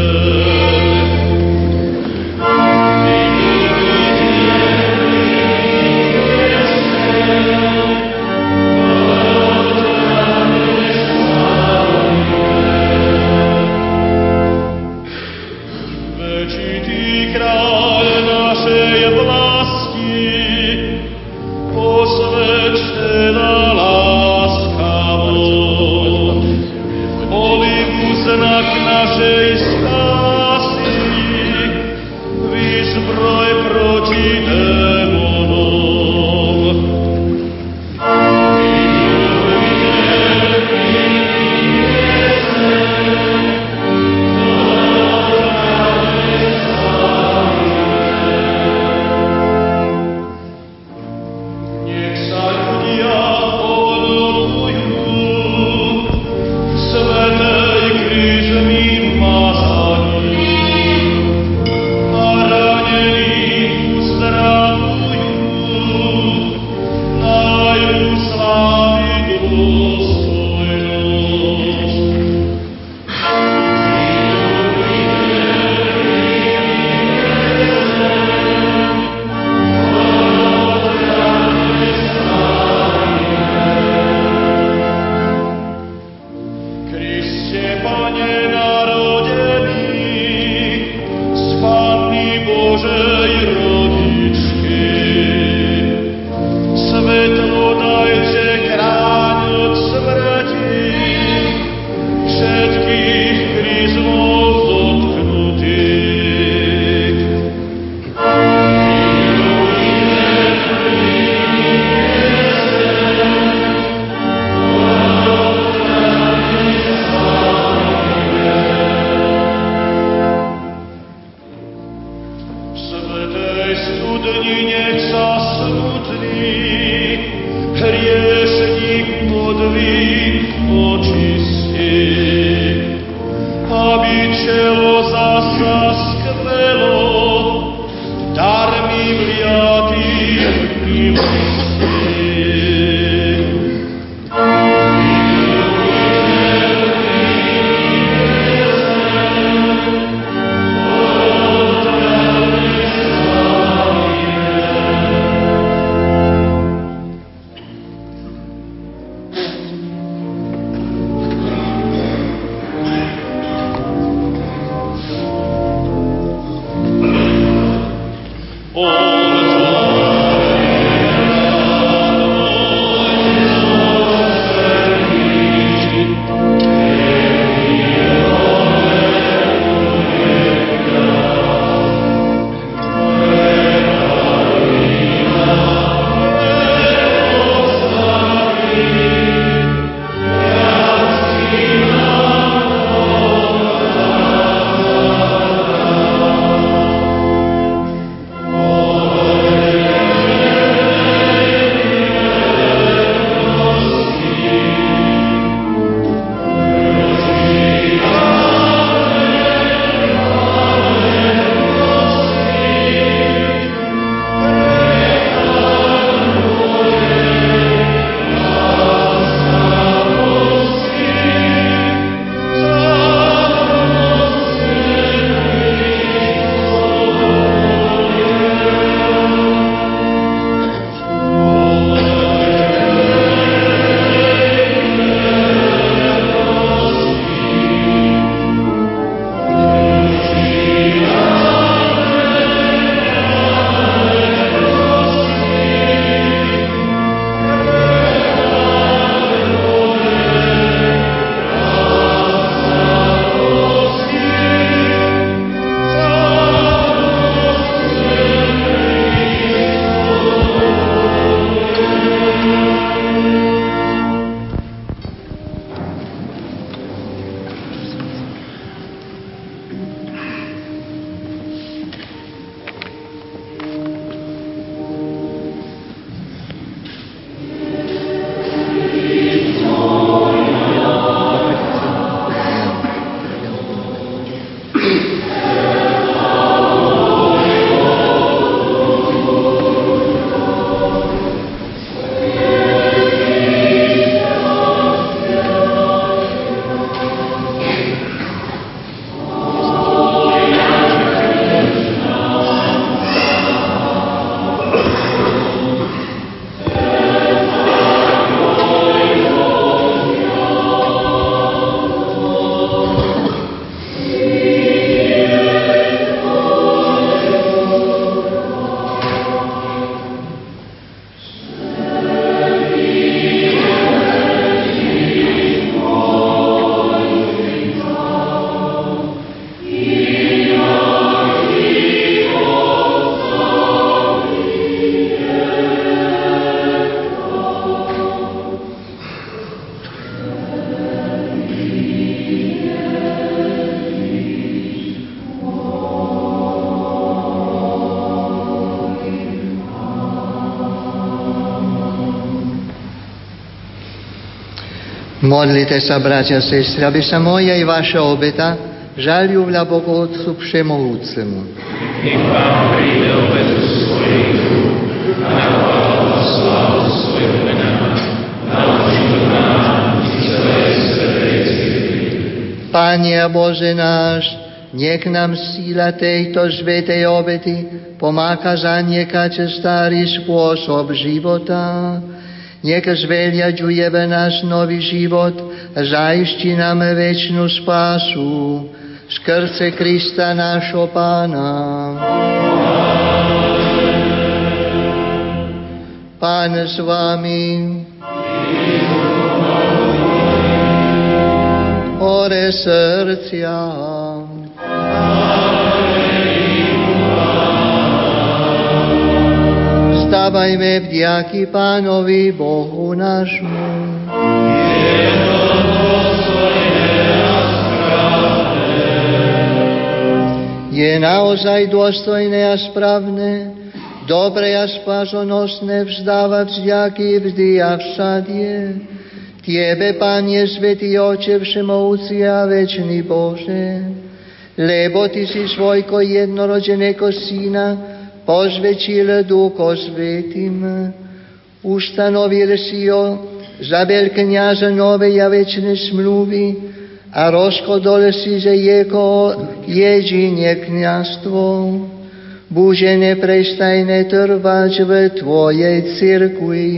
O, Modlite sa, bratia a sestry, aby sa moja i vaša obeta žalúbila Bohu Otcu Všemohúcemu. Nech vám príde obetu svojich rúk a na chválu a slávu svojho mena, naložil nám i celej svetej cirkvi. Pane a Bože náš, nech nám síla tejto svätej obety pomáha zanikať starý spôsob života. Nech zveľaďujeme náš nový život, zaistí nám večnú spásu skrze Krista nášho Pána. Pán s vami. Ore srdcia. Vzdávajme vďaky Pánovi Bohu nášmu. Je to dôstojné a správne. Je naozaj dôstojné a správne, dobre a spásonosné vzdávať vďaky vždy a všade. Tiebe, Panie Svätý Oče Všemohúci a Večný Bože, lebo Ty si svojho jednorodeného Syna pozvečil Duchom Svätým, ustanovil si ho za veľkňaza novej a večnej zmluvy a rozhodol si za jeho jedine kňazstvo. Bože, neprestajne trvať v Tvojej cirkvi,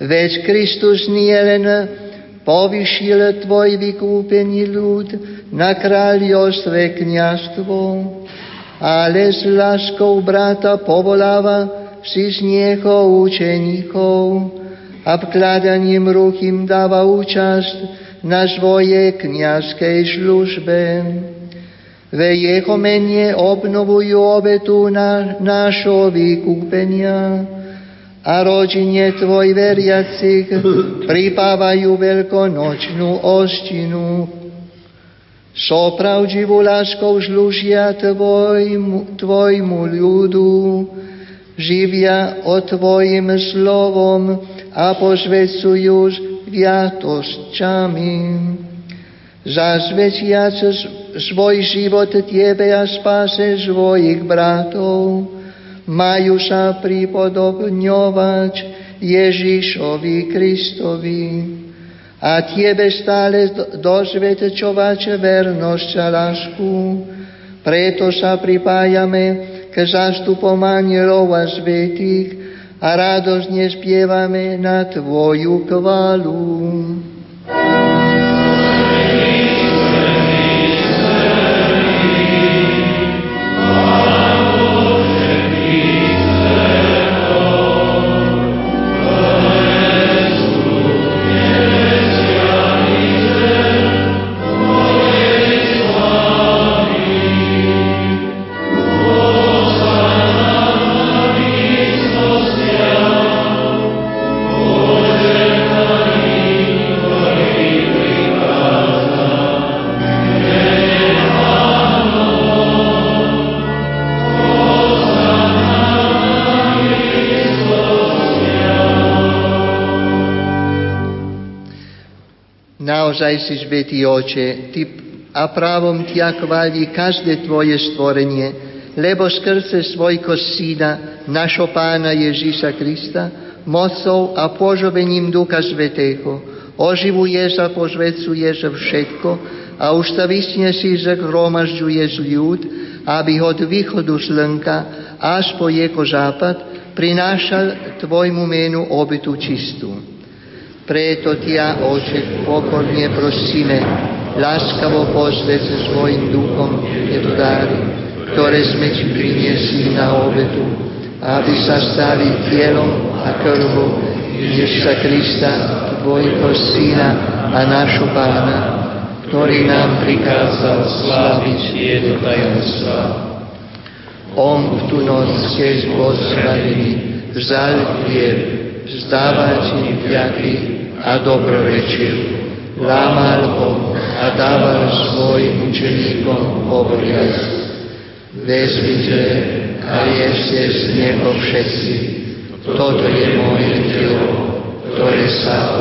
veď Kristus nielen povýšil Tvoj vykúpený ľud na kráľovské kňazstvo, ale s láskou brata povolava si z nieho učeníkov a vkladaním rúk im dáva účasť na svojej kňazskej službe. Ve jeho mene obnovujú obetu na, našho vykúpenia a rodine Tvoj veriacich pripávajú veľkonočnú ostinu. So pravdivou láskou služia tvojmu, tvojmu ľudu, živia o Tvojim slovom a posvedcujú sviatosťami. Zasvedčiac svoj život Tebe a spase svojich bratov, majú sa pripodobňovať Ježišovi Kristovi a Tebe stále dosvedčovať vernosť a lásku. Preto sa pripájame k zástupom anjelov a svätých a radosne spievame na Tvoju chválu. Naozaj si, Svätý Oče, Ty a právom Ťa chváli každé Tvoje stvorenie, lebo skrze svojho Syna, našho Pána Ježíša Krista, mocou a požobením Ducha Svätého, oživuješ a posvedzuješ všetko a ustavične si zhromažďuješ ľud, aby od východu slnka až po jeho západ prinášal Tvojmu menu obetu čistú. Preto Ťa, Oče, pokorne prosíme, láskavo posvedz svojim duchom tieto dary, ktoré sme Ti priniesli na obetu, aby sa stali telom a krvou Ježiša Krista, Tvojho Syna a našho Pána, ktorý nám prikázal sláviť tieto tajomstvá. On v tú noc, keď bol zranený, vzal chlieb, vzdával Ti vďaky a dobrovečil, lámal ho a dával svojim učeníkom hovoriac: vezmite a jeste z neho všetci, toto je moje telo, ktoré sa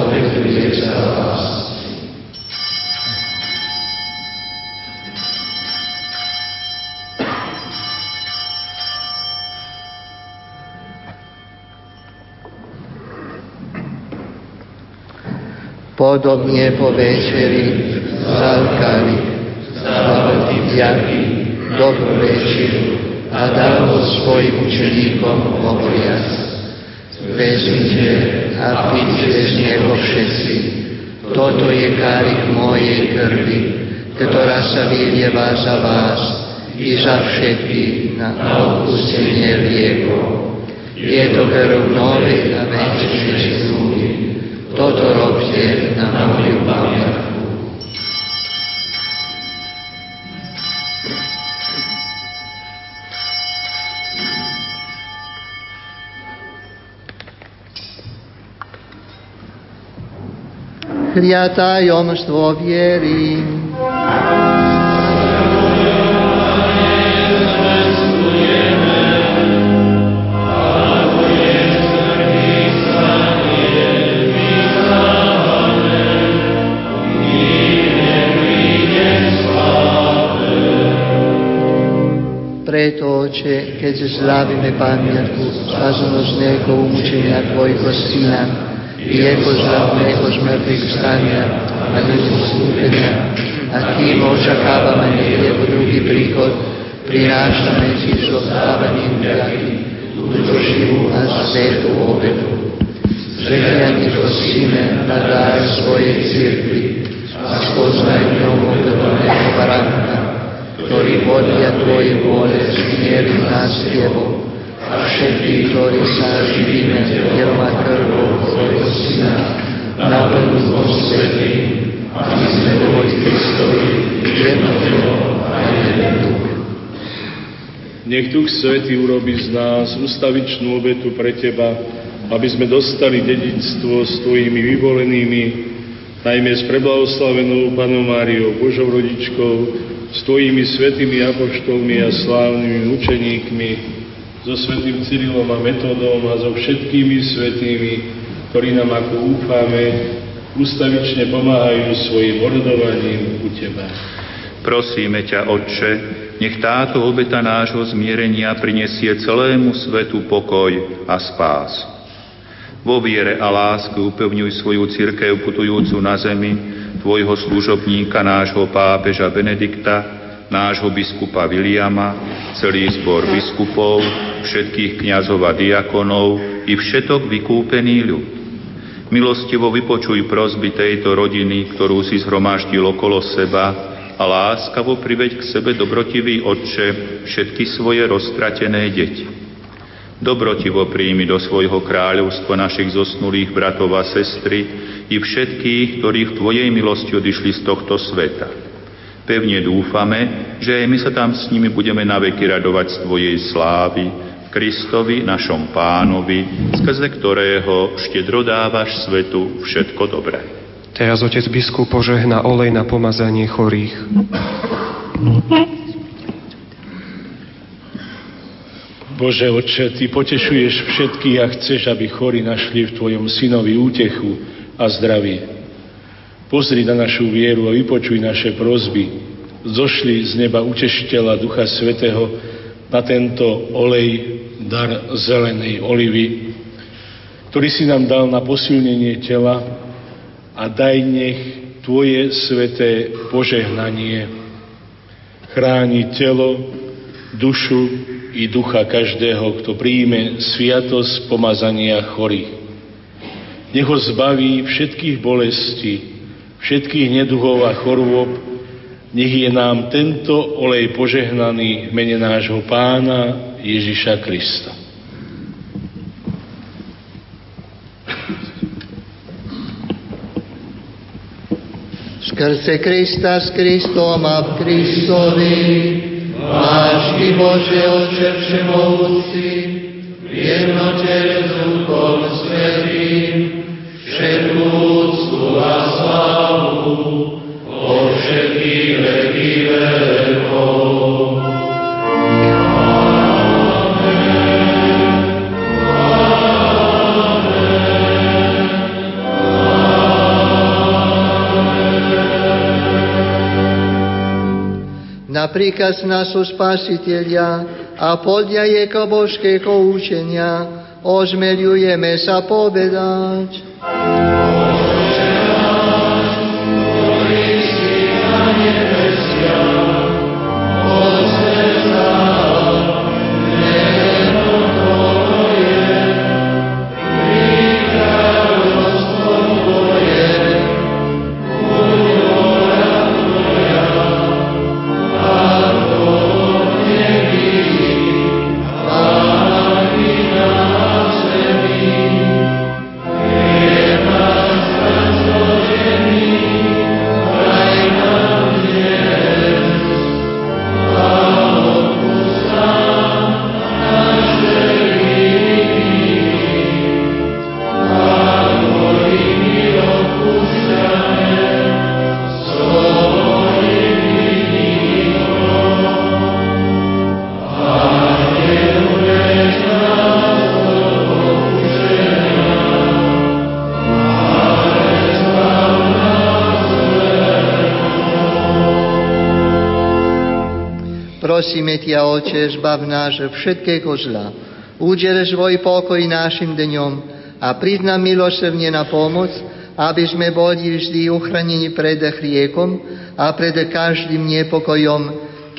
Podobne po večeri zalkali, závali vďaky, dobrú večeru a dal ho svojim učeníkom hovoriac. Vezmite a píte z neho všetci. Toto je kárik mojej krvi, ktorá sa vylieva za vás i za všetkých na odpustenie hriechov. Je to krv novej a večnej zmluvy. Toto robte na moju pamätku. Hriatajomstvo viery. Preto, Oče, keď zľavíme pamiatku slávnostného umúčenia Tvojho Syna, Jeho zľavného zmrtvých vstania a nevstúpenia, a tým očakávame Jeho druhý príchod, prinášame Ti so vzdávaním vďaky, túto živú a svetú obetu. Žehnaný prosíme, nadaj svojej cirkvi a spoznaj v ňom obetovaného baránka, ktorý podľa Tvojej vôle zmierí nás Tebou a všetkých, ktorí sa živíme telom a krvou Tvojho Syna, naplnú Tvoj svetým, aby sme boli Kristovi jedno telo a jeden duch. Nech Duch Svätý urobí z nás ustavičnú obetu pre Teba, aby sme dostali dedičstvo s Tvojimi vyvolenými, najmä s preblahoslavenou Pannou Máriou, Božou rodičkou, s Tvojimi svätými apoštolmi a slávnymi učeníkmi, so svätým Cyrilom a Metodom a so všetkými svätými, ktorí nám, ako úfame, ustavične pomáhajú svojim orodovaním u Teba. Prosíme ťa, Otče, nech táto obeta nášho zmierenia prinesie celému svetu pokoj a spás. Vo viere a láske upevňuj svoju cirkev putujúcu na zemi, Tvojho služobníka, nášho pápeža Benedikta, nášho biskupa Viliama, celý zbor biskupov, všetkých kňazov a diakonov i všetok vykúpený ľud. Milostivo vypočuj prosby tejto rodiny, ktorú si zhromaždil okolo seba, a láskavo priveď k sebe, dobrotivý Otče, všetky svoje roztratené deti. Dobrotivo príjmi do svojho kráľovstva našich zosnulých bratov a sestry i všetkých, ktorí v Tvojej milosti odišli z tohto sveta. Pevne dúfame, že aj my sa tam s nimi budeme naveky radovať z Tvojej slávy, Kristovi, našom Pánovi, skrze ktorého štedro dávaš svetu všetko dobré. Teraz otec biskup požehná olej na pomazanie chorých. Bože Otče, Ty potešuješ všetkých a chceš, aby chorí našli v Tvojom synovi útechu a zdravie. Pozri na našu vieru a vypočuj naše prosby. Zošli z neba utešiteľa Ducha Svätého na tento olej, dar zelenej olivy, ktorý si nám dal na posilnenie tela, a daj, nech Tvoje sväté požehnanie chráni telo, dušu i ducha každého, kto príjme sviatosť pomazania chorých. Nech ho zbaví všetkých bolestí, všetkých neduhov a chorôb. Nech je nám tento olej požehnaný v mene nášho Pána Ježiša Krista. Skrze Krista, s Kristom a v Kristovi, máš Ty, Bože Otče všemohúci, v jednote s Duchom Svätým, všetku úctu a slávu po všetkých veky vekov. Amen. Amen. Amen. na príkaz nášho Spasiteľa a podľa jeho božského učenia osmeľujeme sa povedať. Bože náš, ktorý si na nebesiach, osmeľ sa nám, meno Tvoje, príď kráľovstvo Tvoje, vôľa Tvoja, ako v nebi, tak i na zemi. Chlieb náš každodenný, daj nám dnes, a odpusť nám naše viny, ako i my odpúšťame svojim viníkom. A neuveď nás do pokušenia, ale zbav nás zlého. Prosíme Ťa, Oče, zbav nás všetkého zla. Udel svoj pokoj našim dňom a príď nám milosrdne na pomoc, aby sme boli vždy uchránení pred hriekom a pred každým nepokojom,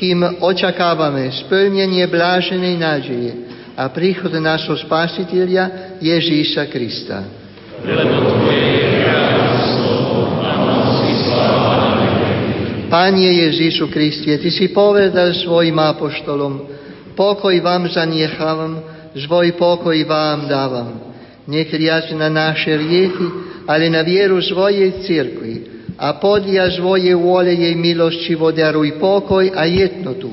kým očakávame splnenie bláženej nádeje a príchod nášho Spasiteľa Ježíša Krista. Lebo Tvoje je kráľovstvo a moc i sláva na veky. Panie Ježišu Kriste, Ty si povedal svojim apoštolom, pokoj vám zanechávam, svoj pokoj vám dávam. Nehliaď na naše hriechy, ale na vieru svojej cirkvi a podľa svojej vôle jej milosčivo daruj pokoj a jednotu,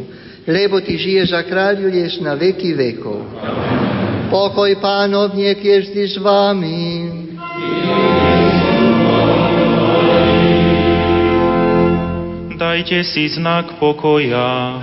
lebo Ty žiješ a kráľuješ na veky vekov. Pokoj Pánov nech je vždy s vami. Dajte si znak pokoja.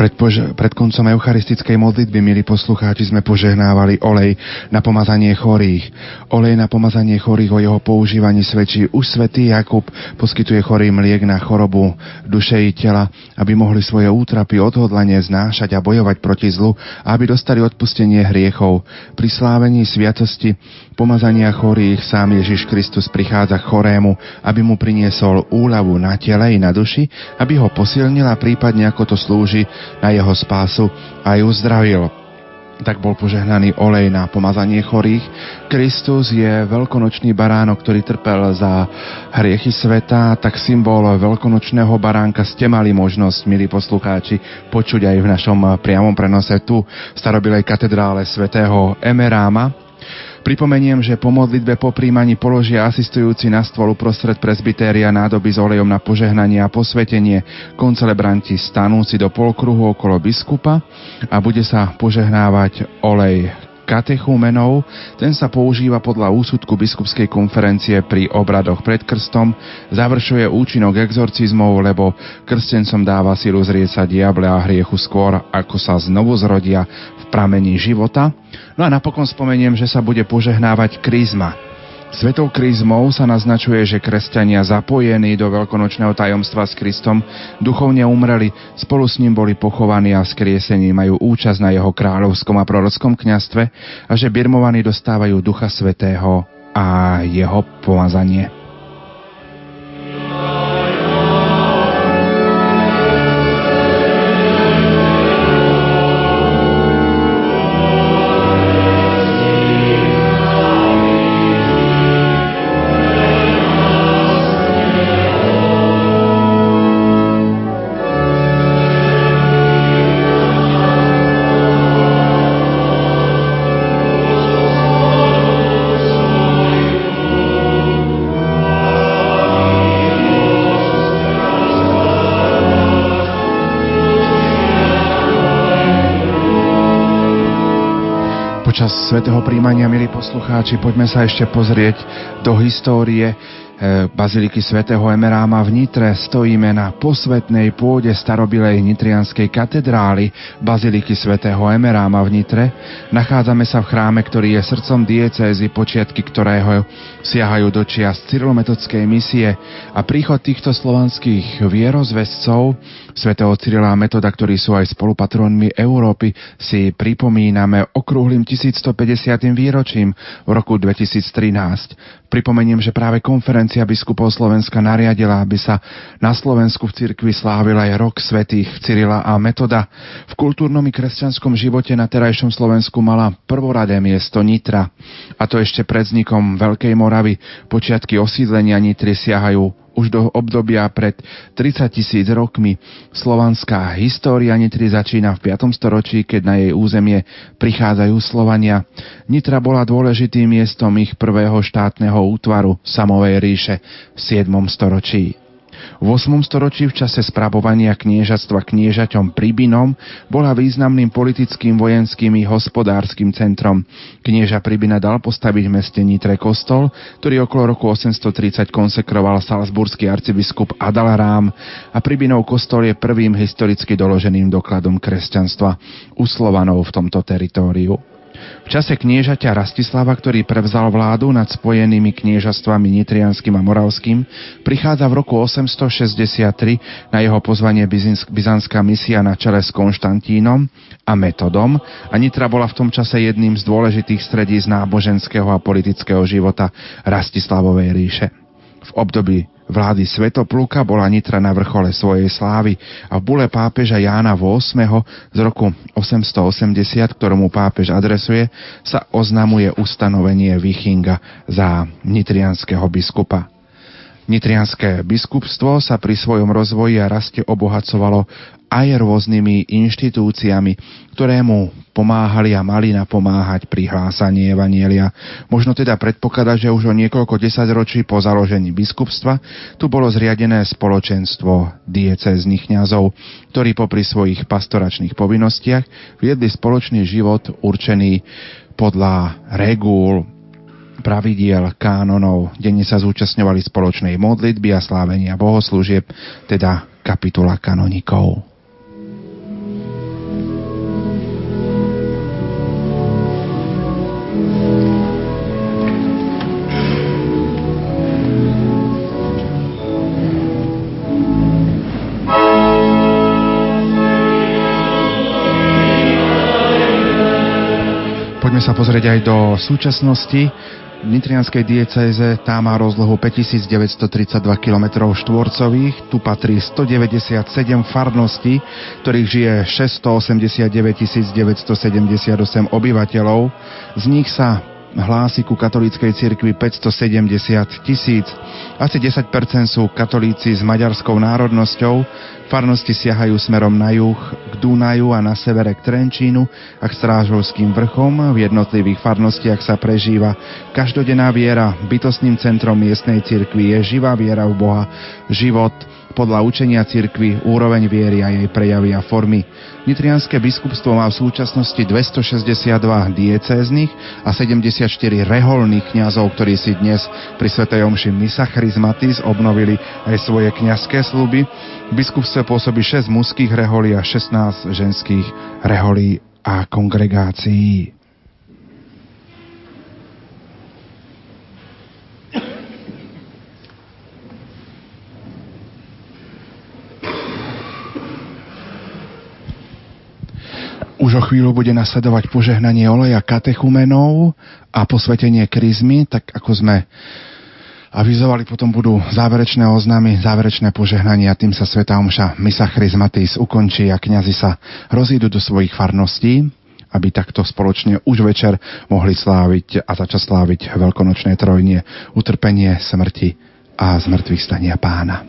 Pred, pož- pred koncom eucharistickej modlitby, milí poslucháči, sme požehnávali olej na pomazanie chorých. Olej na pomazanie chorých, o jeho používaní svedčí už svätý Jakub, poskytuje chorým liek na chorobu duše i tela, aby mohli svoje útrapy odhodlane znášať a bojovať proti zlu a aby dostali odpustenie hriechov. Pri slávení sviatosti pomazania chorých sám Ježiš Kristus prichádza k chorému, aby mu priniesol úľavu na tele i na duši, aby ho posilnil a prípadne, ako to slúži, na jeho spásu aj uzdravil. Tak bol požehnaný olej na pomazanie chorých. Kristus je veľkonočný baránok, ktorý trpel za hriechy sveta, tak symbol veľkonočného baránka ste mali možnosť, milí poslucháči, počuť aj v našom priamom prenose tu v starobilej katedrále svätého Emeráma. Pripomeniem, že po modlitbe po príjmaní položia asistujúci na stôl uprostred presbytéria nádoby s olejom na požehnanie a posvetenie. Koncelebranti stanú si do polkruhu okolo biskupa a bude sa požehnávať olej katechumenov. Ten sa používa podľa úsudku biskupskej konferencie pri obradoch pred krstom, završuje účinok exorcizmov, lebo krstencom dáva silu zrieť sa diable a hriechu skôr, ako sa znovu zrodia v pramení života. No a napokon spomeniem, že sa bude požehnávať kryzma. Svetou kryzmou sa naznačuje, že kresťania zapojení do veľkonočného tajomstva s Kristom duchovne umreli, spolu s ním boli pochovaní a skriesení majú účasť na jeho kráľovskom a prorockom kňazstve a že birmovaní dostávajú Ducha Svätého a jeho pomazanie. Počas svätého príjmania, milí poslucháči, poďme sa ešte pozrieť do histórie baziliky svätého Emeráma v Nitre. Stojíme na posvätnej pôde starobilej nitrianskej katedrály baziliky svätého Emeráma v Nitre. Nachádzame sa v chráme, ktorý je srdcom diecézy, počiatky ktorého siahajú do čias cyrilometodskej misie a príchod týchto slovanských vierozvescov svätého Cyrila a Metoda, ktorí sú aj spolupatrónmi Európy, si pripomíname okrúhlym tisícstopäťdesiatym výročím v roku dvetisíctrinásť. Pripomeniem, že práve konferencia biskupov Slovenska nariadila, aby sa na Slovensku v cirkvi slávil aj rok svätých Cyrila a Metoda. V kultúrnom i kresťanskom živote na terajšom Slovensku mala prvoradé miesto Nitra. A to ešte pred vznikom Veľkej Moravy. Počiatky osídlenia Nitry siahajú už do obdobia pred tridsaťtisíc rokmi. Slovanská história Nitry začína v piatom storočí, keď na jej územie prichádzajú Slovania. Nitra bola dôležitým miestom ich prvého štátneho útvaru Samovej ríše v siedmom storočí. V ôsmom storočí v čase spravovania kniežatstva kniežaťom Pribinom bola významným politickým, vojenským i hospodárskym centrom. Knieža Pribina dal postaviť v meste Nitre kostol, ktorý okolo roku osemstotridsať konsekroval salzburský arcibiskup Adalrám a Pribinov kostol je prvým historicky doloženým dokladom kresťanstva u Slovanov v tomto teritóriu. V čase kniežaťa Rastislava, ktorý prevzal vládu nad spojenými kniežatstvami nitrianskym a moravským, prichádza v roku osemstošesťdesiattri na jeho pozvanie byzantská misia na čele s Konštantínom a Metodom a Nitra bola v tom čase jedným z dôležitých stredísk náboženského a politického života Rastislavovej ríše. V období vlády Svätopluka bola Nitra na vrchole svojej slávy a v bule pápeža Jána ôsmeho z roku osemstoosemdesiat, ktoromu pápež adresuje, sa oznamuje ustanovenie Vichinga za nitrianskeho biskupa. Nitrianské biskupstvo sa pri svojom rozvoji a raste obohacovalo aj rôznymi inštitúciami, ktoré mu pomáhali a mali napomáhať pri hlásaní evanjelia. Možno teda predpokladať, že už o niekoľko desaťročí po založení biskupstva tu bolo zriadené spoločenstvo diecéznych kňazov, ktorí popri svojich pastoračných povinnostiach viedli spoločný život určený podľa regúl, pravidiel, kánonov. Denne sa zúčastňovali spoločnej modlitby a slávenia bohoslúžieb, teda kapitula kanonikov. Poďme sa pozrieť aj do súčasnosti. V nitrianskej diecéze tá má rozlohu päťtisícdeväťstotridsaťdva kilometrov štvorcových. Tu patrí stodeväťdesiatsedem farností, ktorých žije šesťstoosemdesiatdeväťtisícdeväťstosedemdesiatosem obyvateľov. Z nich sa hlási ku katolíckej cirkvi päťstosedemdesiat tisíc. Asi desať percent sú katolíci s maďarskou národnosťou. Farnosti siahajú smerom na juh k Dunaju a na severe k Trenčínu a k Strážovským vrchom. V jednotlivých farnostiach sa prežíva každodenná viera. Bytostným centrom miestnej cirkvi je živá viera v Boha, život podľa učenia cirkvi, úroveň viery a jej prejavy a formy. Nitrianske biskupstvo má v súčasnosti dvestošesťdesiatdva diecéznych a sedemdesiatštyri reholných kňazov, ktorí si dnes pri svätej omši Missa Chrismatis obnovili aj svoje kňazské sľuby. V biskupstve pôsobí šesť mužských reholí a šestnásť ženských reholí a kongregácií. Už o chvíľu bude nasledovať požehnanie oleja katechumenov a posvetenie kryzmy, tak ako sme avizovali, potom budú záverečné oznámy, záverečné požehnanie a tým sa svätá omša Missa Chrismatis ukončí a kňazi sa rozídu do svojich farností, aby takto spoločne už večer mohli sláviť a začať sláviť veľkonočné trojnie, utrpenie, smrti a zmŕtvychvstania Pána.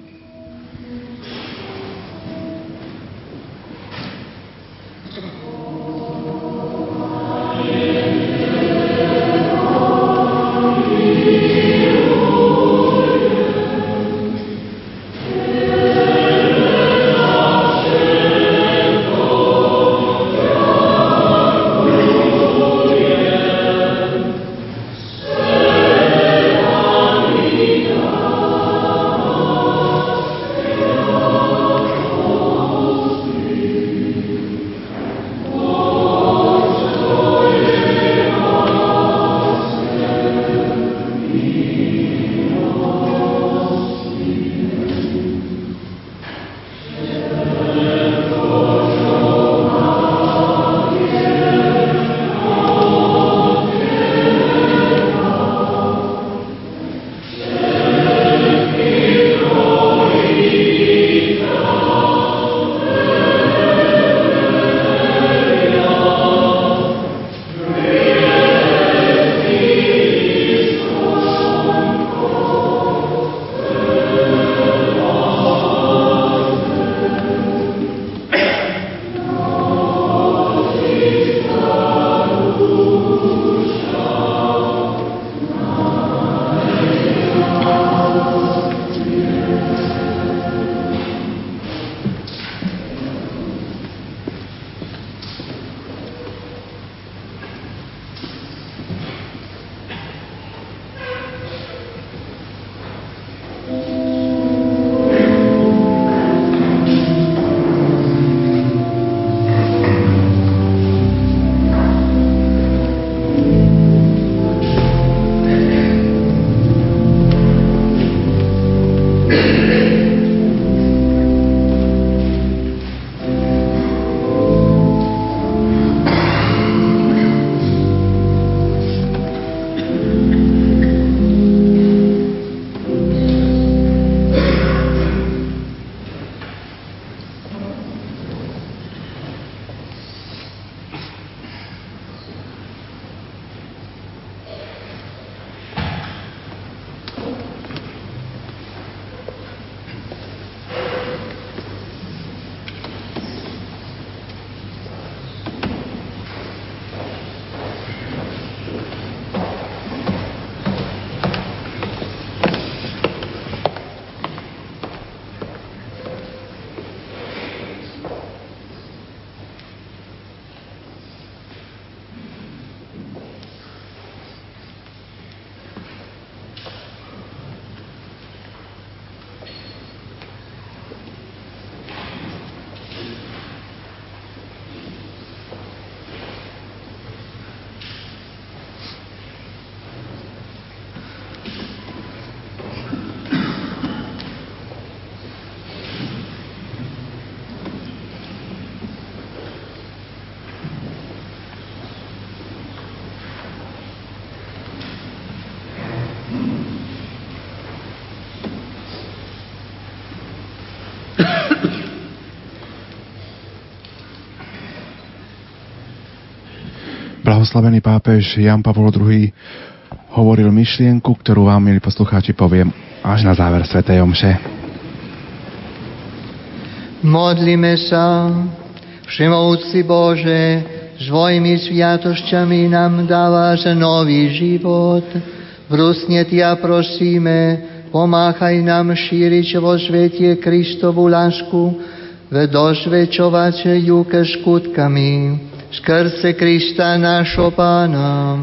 blahoslavený pápež Ján Pavol druhý hovoril myšlienku, ktorú vám, milí poslucháči, poviem až na záver svätej omše. Modlíme sa, všemovúci Bože, svojimi sviatošťami nám dávaš nový život. Vrúcne ťa prosíme, pomáhaj nám šíriť vo svete Kristovu lásku, dosvedčovať ju ke skutkami, skrze Krista nášho Pána.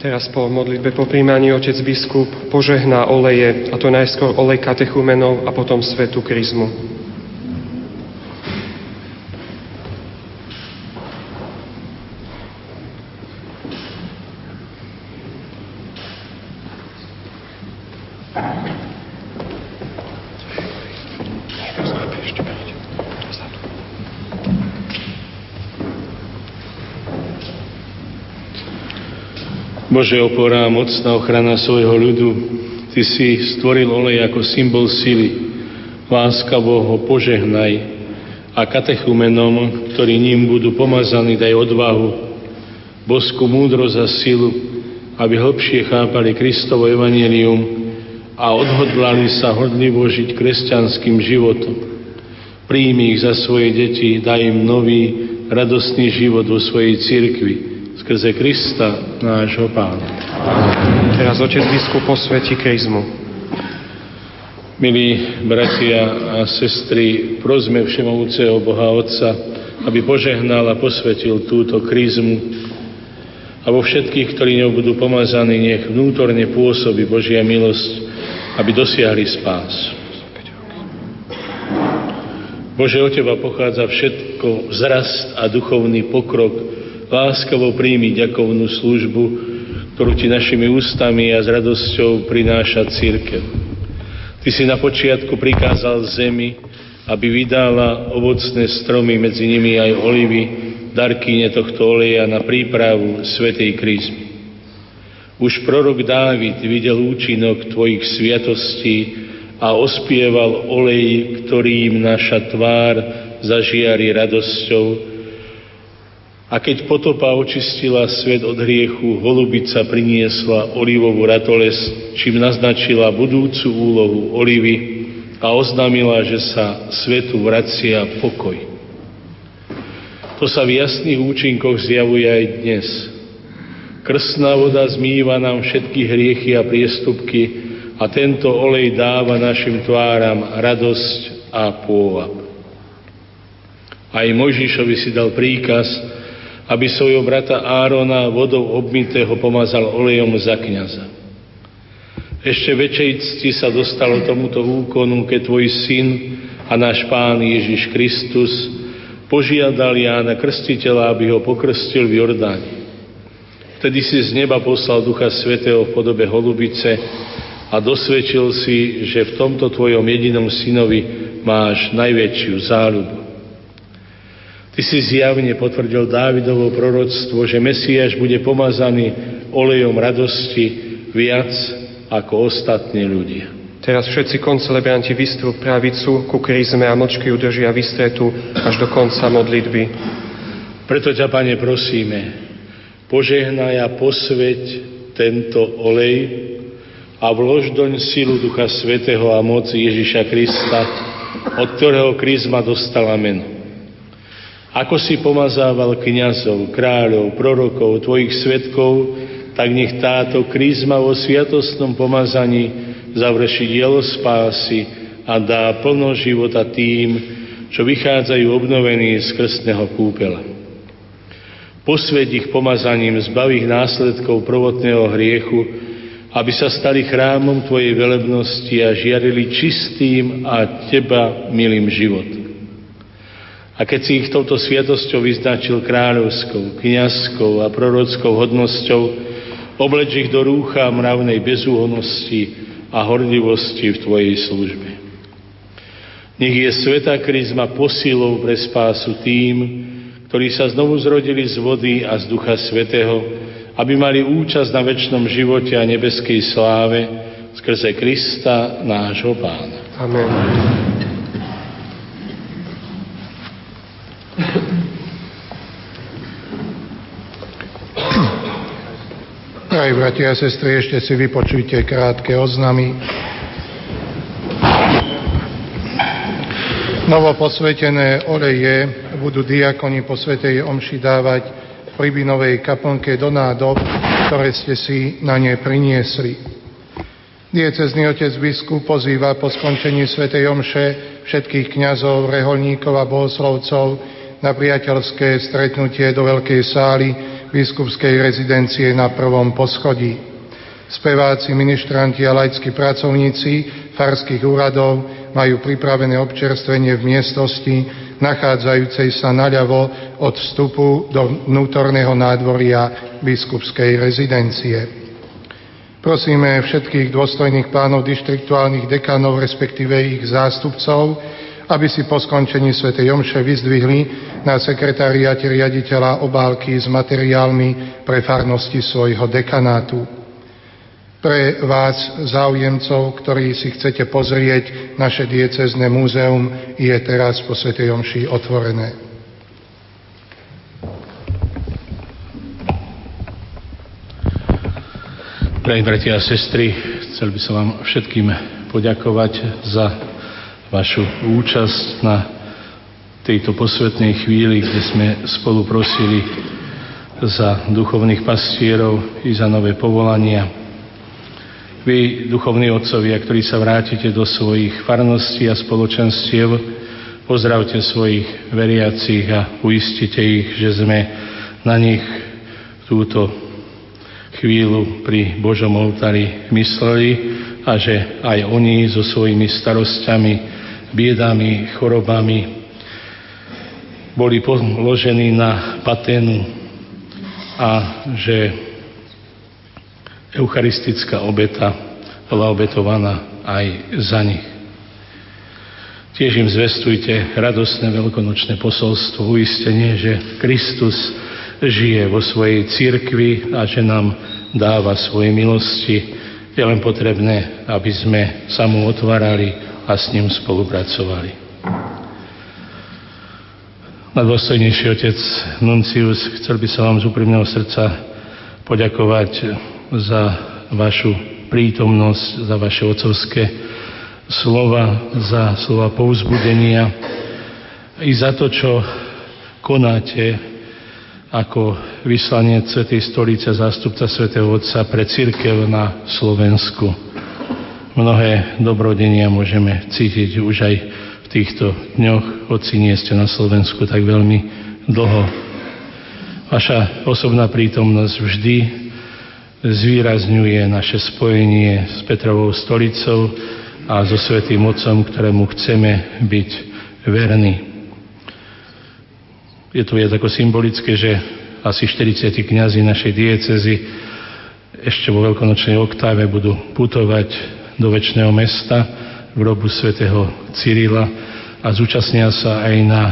Teraz po modlitbe po príjmaní otec biskup požehná oleje, a to najskôr olej katechumenov a potom svätú kryzmu. Bože, opora, mocná ochrana svojho ľudu, Ty si stvoril olej ako symbol sily. Láskavo ho požehnaj a katechumenom, ktorí ním budú pomazaní, daj odvahu, boskú múdrosť a silu, aby hlbšie chápali Kristovo evanjelium a odhodlali sa horlivo žiť kresťanským životom. Príjmi ich za svoje deti, daj im nový, radostný život vo svojej cirkvi. Skrze Krista, nášho Pána. Teraz otec biskup posvätí kryzmu. Milí bratia a sestry, prosme všemohúceho Boha Otca, aby požehnal a posvetil túto kryzmu. A vo všetkých, ktorí ňou budú pomazaní, nech vnútorne pôsobí Božia milosť, aby dosiahli spás. Bože, od Teba pochádza všetko, vzrast a duchovný pokrok. Láskavo príjmi ďakovnú službu, ktorú Ti našimi ústami a s radosťou prináša cirkev. Ty si na počiatku prikázal zemi, aby vydala ovocné stromy, medzi nimi aj olivy, darkyne tohto oleja na prípravu svätej kryzmy. Už prorok Dávid videl účinok Tvojich sviatostí a ospieval olej, ktorým naša tvár zažiari radosťou. A keď potopa očistila svet od hriechu, holubica priniesla olivovú ratolesť, čím naznačila budúcu úlohu olivy a oznámila, že sa svetu vracia pokoj. To sa v jasných účinkoch zjavuje aj dnes. Krstná voda zmýva nám všetky hriechy a priestupky a tento olej dáva našim tváram radosť a pôvab. Aj Mojžišovi si dal príkaz, aby svojho brata Árona vodou obmytého pomazal olejom za kňaza. Ešte väčšej cti sa dostalo tomuto úkonu, keď Tvoj Syn a náš Pán Ježiš Kristus požiadal Jána Krstiteľa, aby ho pokrstil v Jordáne. Vtedy si z neba poslal Ducha Svätého v podobe holubice a dosvedčil si, že v tomto Tvojom jedinom Synovi máš najväčšiu záľubu. Ty si zjavne potvrdil Dávidovo proroctvo, že Mesiáš bude pomazaný olejom radosti viac ako ostatní ľudia. Teraz všetci koncelebranti vystrú pravicu ku kryzme a mlčky udržia vystretú až do konca modlitby. Preto ťa, Pane, prosíme, požehnaj a posveť tento olej a vlož doň silu Ducha Svätého a moc Ježiša Krista, od ktorého kryzma dostala meno. Ako si pomazával kňazov, kráľov, prorokov, Tvojich svedkov, tak nech táto kryzma vo sviatostnom pomazaní završí dielo spásy a dá plno života tým, čo vychádzajú obnovení z krstného kúpela. Posväť ich pomazaním, zbav ich následkov prvotného hriechu, aby sa stali chrámom Tvojej velebnosti a žiarili čistým a Teba milým životom. A keď si ich touto sviatosťou vyznačil kráľovskou, kňazskou a prorockou hodnosťou, obleč ich do rúcha mravnej bezúhonnosti a horlivosti v Tvojej službe. Nech je svätá kryzma posilou pre spásu tým, ktorí sa znovu zrodili z vody a z Ducha Svätého a aby mali účasť na večnom živote a nebeskej sláve skrze Krista, nášho Pána. Amen. Drahí bratia a sestry, ešte si vypočujte krátke oznamy. Novoposvetené oleje budú diakoni po svätej omši dávať v Pribinovej kaplnke do nádob, ktoré ste si na ne priniesli. Diecézny otec biskup pozýva po skončení svätej omše všetkých kňazov, reholníkov a bohoslovcov na priateľské stretnutie do veľkej sály biskupskej rezidencie na prvom poschodí. Speváci, ministranti a laickí pracovníci farských úradov majú pripravené občerstvenie v miestnosti, nachádzajúcej sa naľavo od vstupu do vnútorného nádvoria biskupskej rezidencie. Prosíme všetkých dôstojných pánov dištriktuálnych dekanov, respektíve ich zástupcov, aby si po skončení svätej omše vyzdvihli na sekretariáte riaditeľa obálky s materiálmi pre farnosti svojho dekanátu. Pre vás, záujemcov, ktorí si chcete pozrieť naše diecézne múzeum, je teraz po svätej omši otvorené. Drahí bratia a sestry, chcel by som vám všetkým poďakovať za vašu účasť na tejto posvätnej chvíli, kde sme spolu prosili za duchovných pastierov i za nové povolania. Vy, duchovní otcovia, ktorí sa vrátite do svojich farností a spoločenstiev, pozdravte svojich veriacich a uistite ich, že sme na nich túto chvíľu pri Božom oltári mysleli a že aj oni so svojimi starosťami, biedami, chorobami boli položení na paténu a že eucharistická obeta bola obetovaná aj za nich. Tiež im zvestujte radostné veľkonočné posolstvo, uistenie, že Kristus žije vo svojej cirkvi a že nám dáva svoje milosti. Je len potrebné, aby sme sa mu otvárali a s ním spolupracovali. Najdôstojnejší otec Nuncius, chcel by sa vám z úprimného srdca poďakovať za vašu prítomnosť, za vaše otcovské slova, za slova povzbudenia i za to, čo konáte ako vyslanec Svätej stolice, zástupca Svätého Otca pre cirkev na Slovensku. Mnohé dobrodenia môžeme cítiť už aj v týchto dňoch, hoci nie ste na Slovensku tak veľmi dlho. Vaša osobná prítomnosť vždy zvýrazňuje naše spojenie s Petrovou stolicou a so Svätým Otcom, ktorému chceme byť verní. Je to viac ako symbolické, že asi štyridsať kňazí našej diecézy ešte vo veľkonočnej oktáve budú putovať do večného mesta v hrobu svätého Cyrila a zúčastnia sa aj na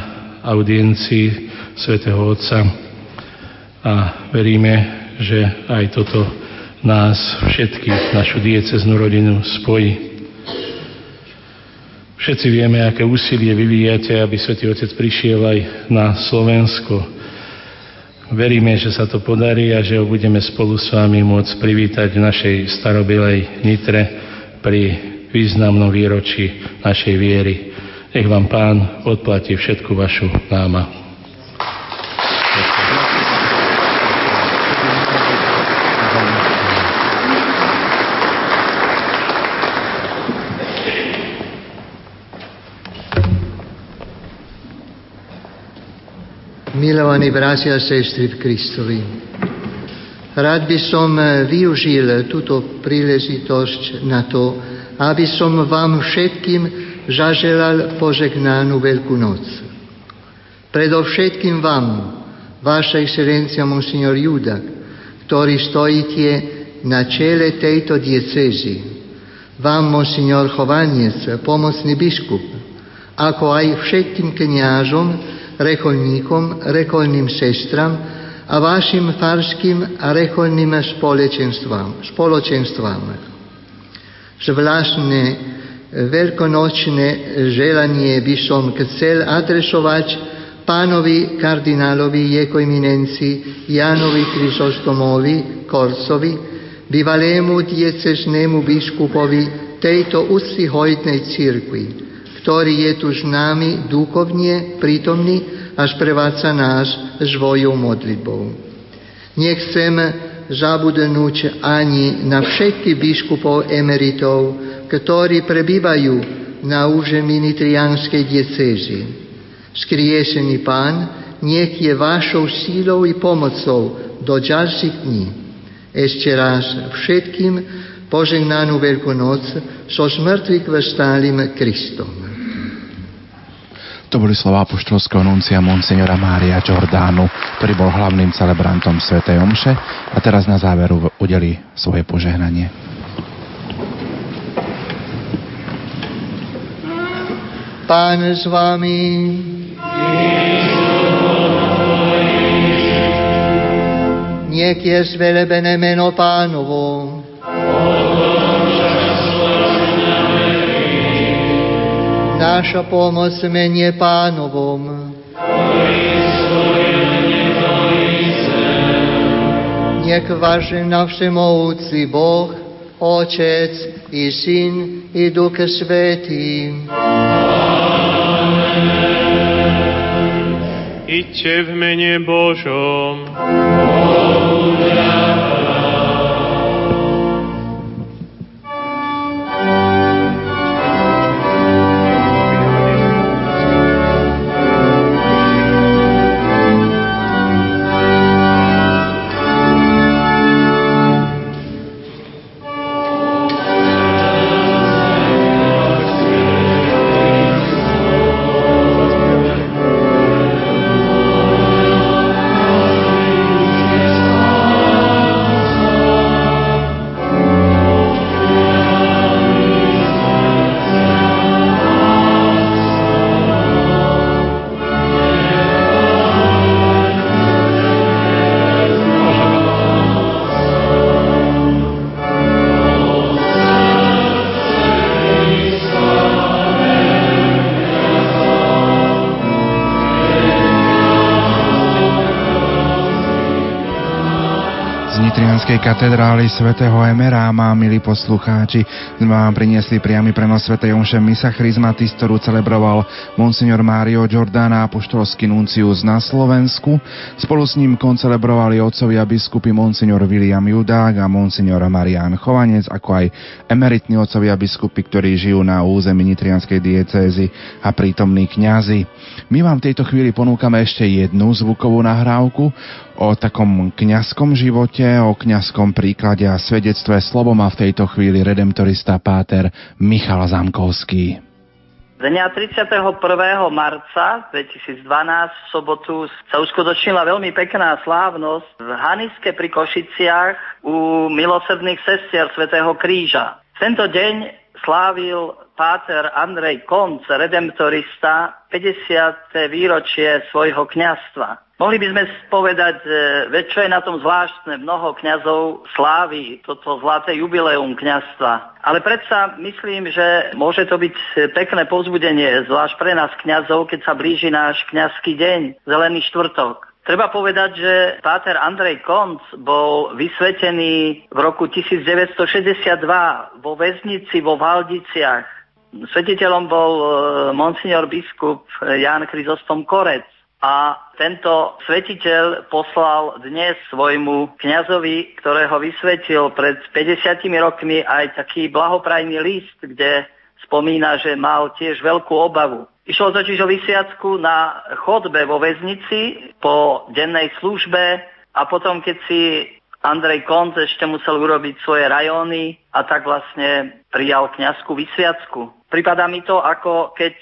audiencii svätého Otca a veríme, že aj toto nás všetkých, našu diecéznu rodinu spojí. Všetci vieme, aké úsilie vyvíjate, aby svätý Otec prišiel aj na Slovensko. Veríme, že sa to podarí a že ho budeme spolu s vami môcť privítať v našej starobilej Nitre pri významnom výročí našej viery. Nech vám Pán odplatí všetku vašu námahu. Milovaní bratia a sestry v Kristovi, rád by som využil túto príležitosť na to, aby som vám všetkým zaželal požegnanú Veľkú noc. Predovšetkým vám, Vaša Excelencia Monsignor Judák, ktorý stojíte na čele tejto diecézy, vám Monsignor Chovanec, pomocný biskup, ako aj všetkým kňazom, reholníkom, reholným sestram, a vašim farským a reholným spoločenstvám. Zvláštne veľkonočné želanie by som chcel adresovať pánovi kardinálovi jeho eminencii Jánovi Chryzostomovi Korcovi, bývalému diecéznemu biskupovi tejto úctyhodnej cirkvi, ktorý je tu s nami duchovne prítomný a sprevádza nás svojou modlitbou. Nechcem zabudnúť ani na všetkých biskupov emeritov, ktorí prebývajú na území nitrianskej diecézy. Skriesený Pán, nech je vašou sílou i pomocou do ďalších dní. Ešte raz všetkým požehnanú Veľkú noc so smrtvých vstalým Kristom. To boli slová apoštolského nuncia monsignora Mária Giordano, ktorý bol hlavným celebrantom svätej omše a teraz na záveru udelí svoje požehnanie. Pán s vami, nech je zvelebené meno Pánovo. Naša pomoc mene Pánovom. Nech vážená všemohúci Boh, Otec i Syn i Duch Svätý. Iďte v mene Božom. Katedrály svätého Emeráma, milí poslucháči, vám priniesli priamy prenos svätej omše Missa Chrismatis, ktorú celebroval monsignor Mario Giordano, apoštolský nuncius na Slovensku. Spolu s ním koncelebrovali otcovia biskupy monsignor Viliam Judák a monsignor Marián Chovanec, ako aj emeritní otcovia biskupy, ktorí žijú na území nitrianskej diecézy a prítomní kňazi. My vám v tejto chvíli ponúkame ešte jednu zvukovú nahrávku o takom kňazskom živote, o kňazskom príklade a svedectve. Slovo má v tejto chvíli redemptorista páter Michal Zamkovský. Dňa tridsiateho prvého marca dvetisícdvanásť v sobotu sa uskutočnila veľmi pekná slávnosť v Haniske pri Košiciach u milosrdných sestier Svätého Kríža. Tento deň slávil páter Andrej Konc, redemptorista, päťdesiate výročie svojho kňazstva. Mohli by sme povedať, veď čo je na tom zvláštne, mnoho kňazov slávi toto zlaté jubileum kňazstva. Ale predsa myslím, že môže to byť pekné povzbudenie, zvlášť pre nás kňazov, keď sa blíži náš kňazský deň, Zelený štvrtok. Treba povedať, že páter Andrej Konc bol vysvetený v roku devätnásťstošesťdesiatdva vo väznici vo Valdiciach. Svetiteľom bol monsignor biskup Ján Chryzostom Korec a tento svetiteľ poslal dnes svojmu kňazovi, ktorého vysvetil pred päťdesiatimi rokmi, aj taký blahoprajný list, kde spomína, že mal tiež veľkú obavu. Išlo totiž o vysiadku na chodbe vo väznici po dennej službe a potom, keď si Andrej Konc ešte musel urobiť svoje rajóny a tak vlastne prijal kňazskú vysviacku. Pripadá mi to, ako keď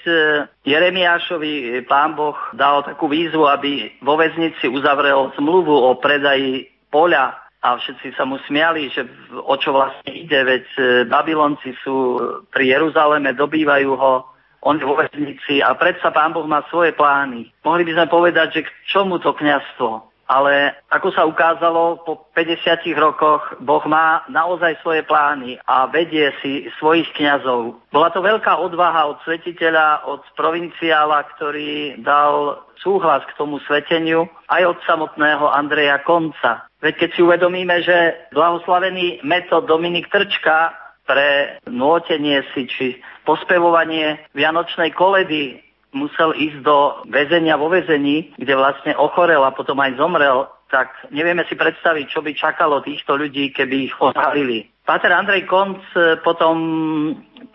Jeremiášovi Pán Boh dal takú výzvu, aby vo väznici uzavrel zmluvu o predaji poľa. A všetci sa mu smiali, že o čo vlastne ide, veď Babylonci sú pri Jeruzaleme, dobývajú ho, on je vo väznici a predsa Pán Boh má svoje plány. Mohli by sme povedať, že k čomu to kňazstvo? Ale ako sa ukázalo, po päťdesiatich rokoch Boh má naozaj svoje plány a vedie si svojich kňazov. Bola to veľká odvaha od svetiteľa, od provinciála, ktorý dal súhlas k tomu sveteniu, aj od samotného Andreja Konca. Veď keď si uvedomíme, že blahoslavený Metod Dominik Trčka pre nútenie si či pospevovanie vianočnej koledy musel ísť do väzenia vo väzení, kde vlastne ochorel a potom aj zomrel, tak nevieme si predstaviť, čo by čakalo týchto ľudí, keby ich odhalili. Páter Andrej Konc potom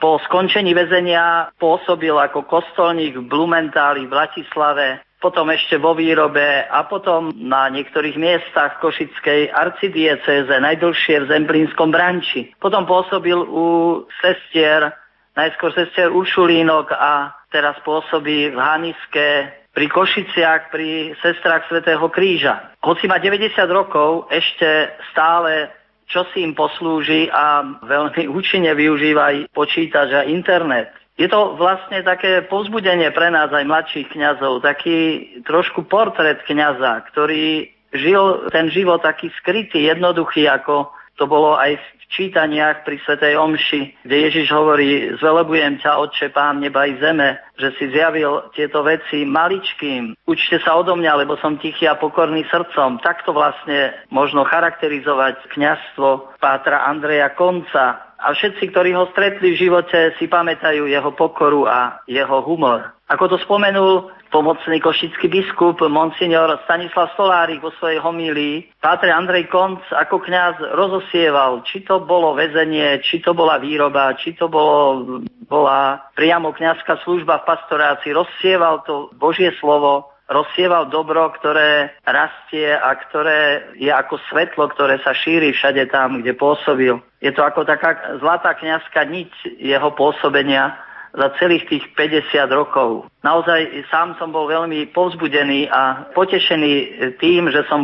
po skončení väzenia pôsobil ako kostolník v Blumentáli, v Bratislave, potom ešte vo Výrobe a potom na niektorých miestach Košickej arcidiecéze, najdlhšie v Zemplínskom Branči. Potom pôsobil u sestier, najskôr sestier Uršulínok a teraz pôsobí v Haniske, pri Košiciach, pri sestrách svätého Kríža. Hoci má deväťdesiat rokov, ešte stále čosi im poslúži a veľmi účinne využíva aj počítač a internet. Je to vlastne také povzbudenie pre nás aj mladších kňazov, taký trošku portrét kňaza, ktorý žil ten život taký skrytý, jednoduchý, ako to bolo aj v čítaniach pri svätej omši, kde Ježiš hovorí: zvelebujem ťa, Otče, Pán neba i zeme, že si zjavil tieto veci maličkým. Učte sa odo mňa, lebo som tichý a pokorný srdcom. Takto vlastne možno charakterizovať kňazstvo pátra Andreja Konca. A všetci, ktorí ho stretli v živote, si pamätajú jeho pokoru a jeho humor. Ako to spomenul pomocný košický biskup monsignor Stanislav Stolárik vo svojej homílii, páter Andrej Konc ako kňaz rozosieval, či to bolo väzenie, či to bola Výroba, či to bolo, bola priamo kňazská služba v pastorácii. Rozsieval to Božie slovo, rozsieval dobro, ktoré rastie a ktoré je ako svetlo, ktoré sa šíri všade tam, kde pôsobil. Je to ako taká zlatá kňazská niť jeho pôsobenia za celých tých päťdesiat rokov. Naozaj sám som bol veľmi povzbudený a potešený tým, že som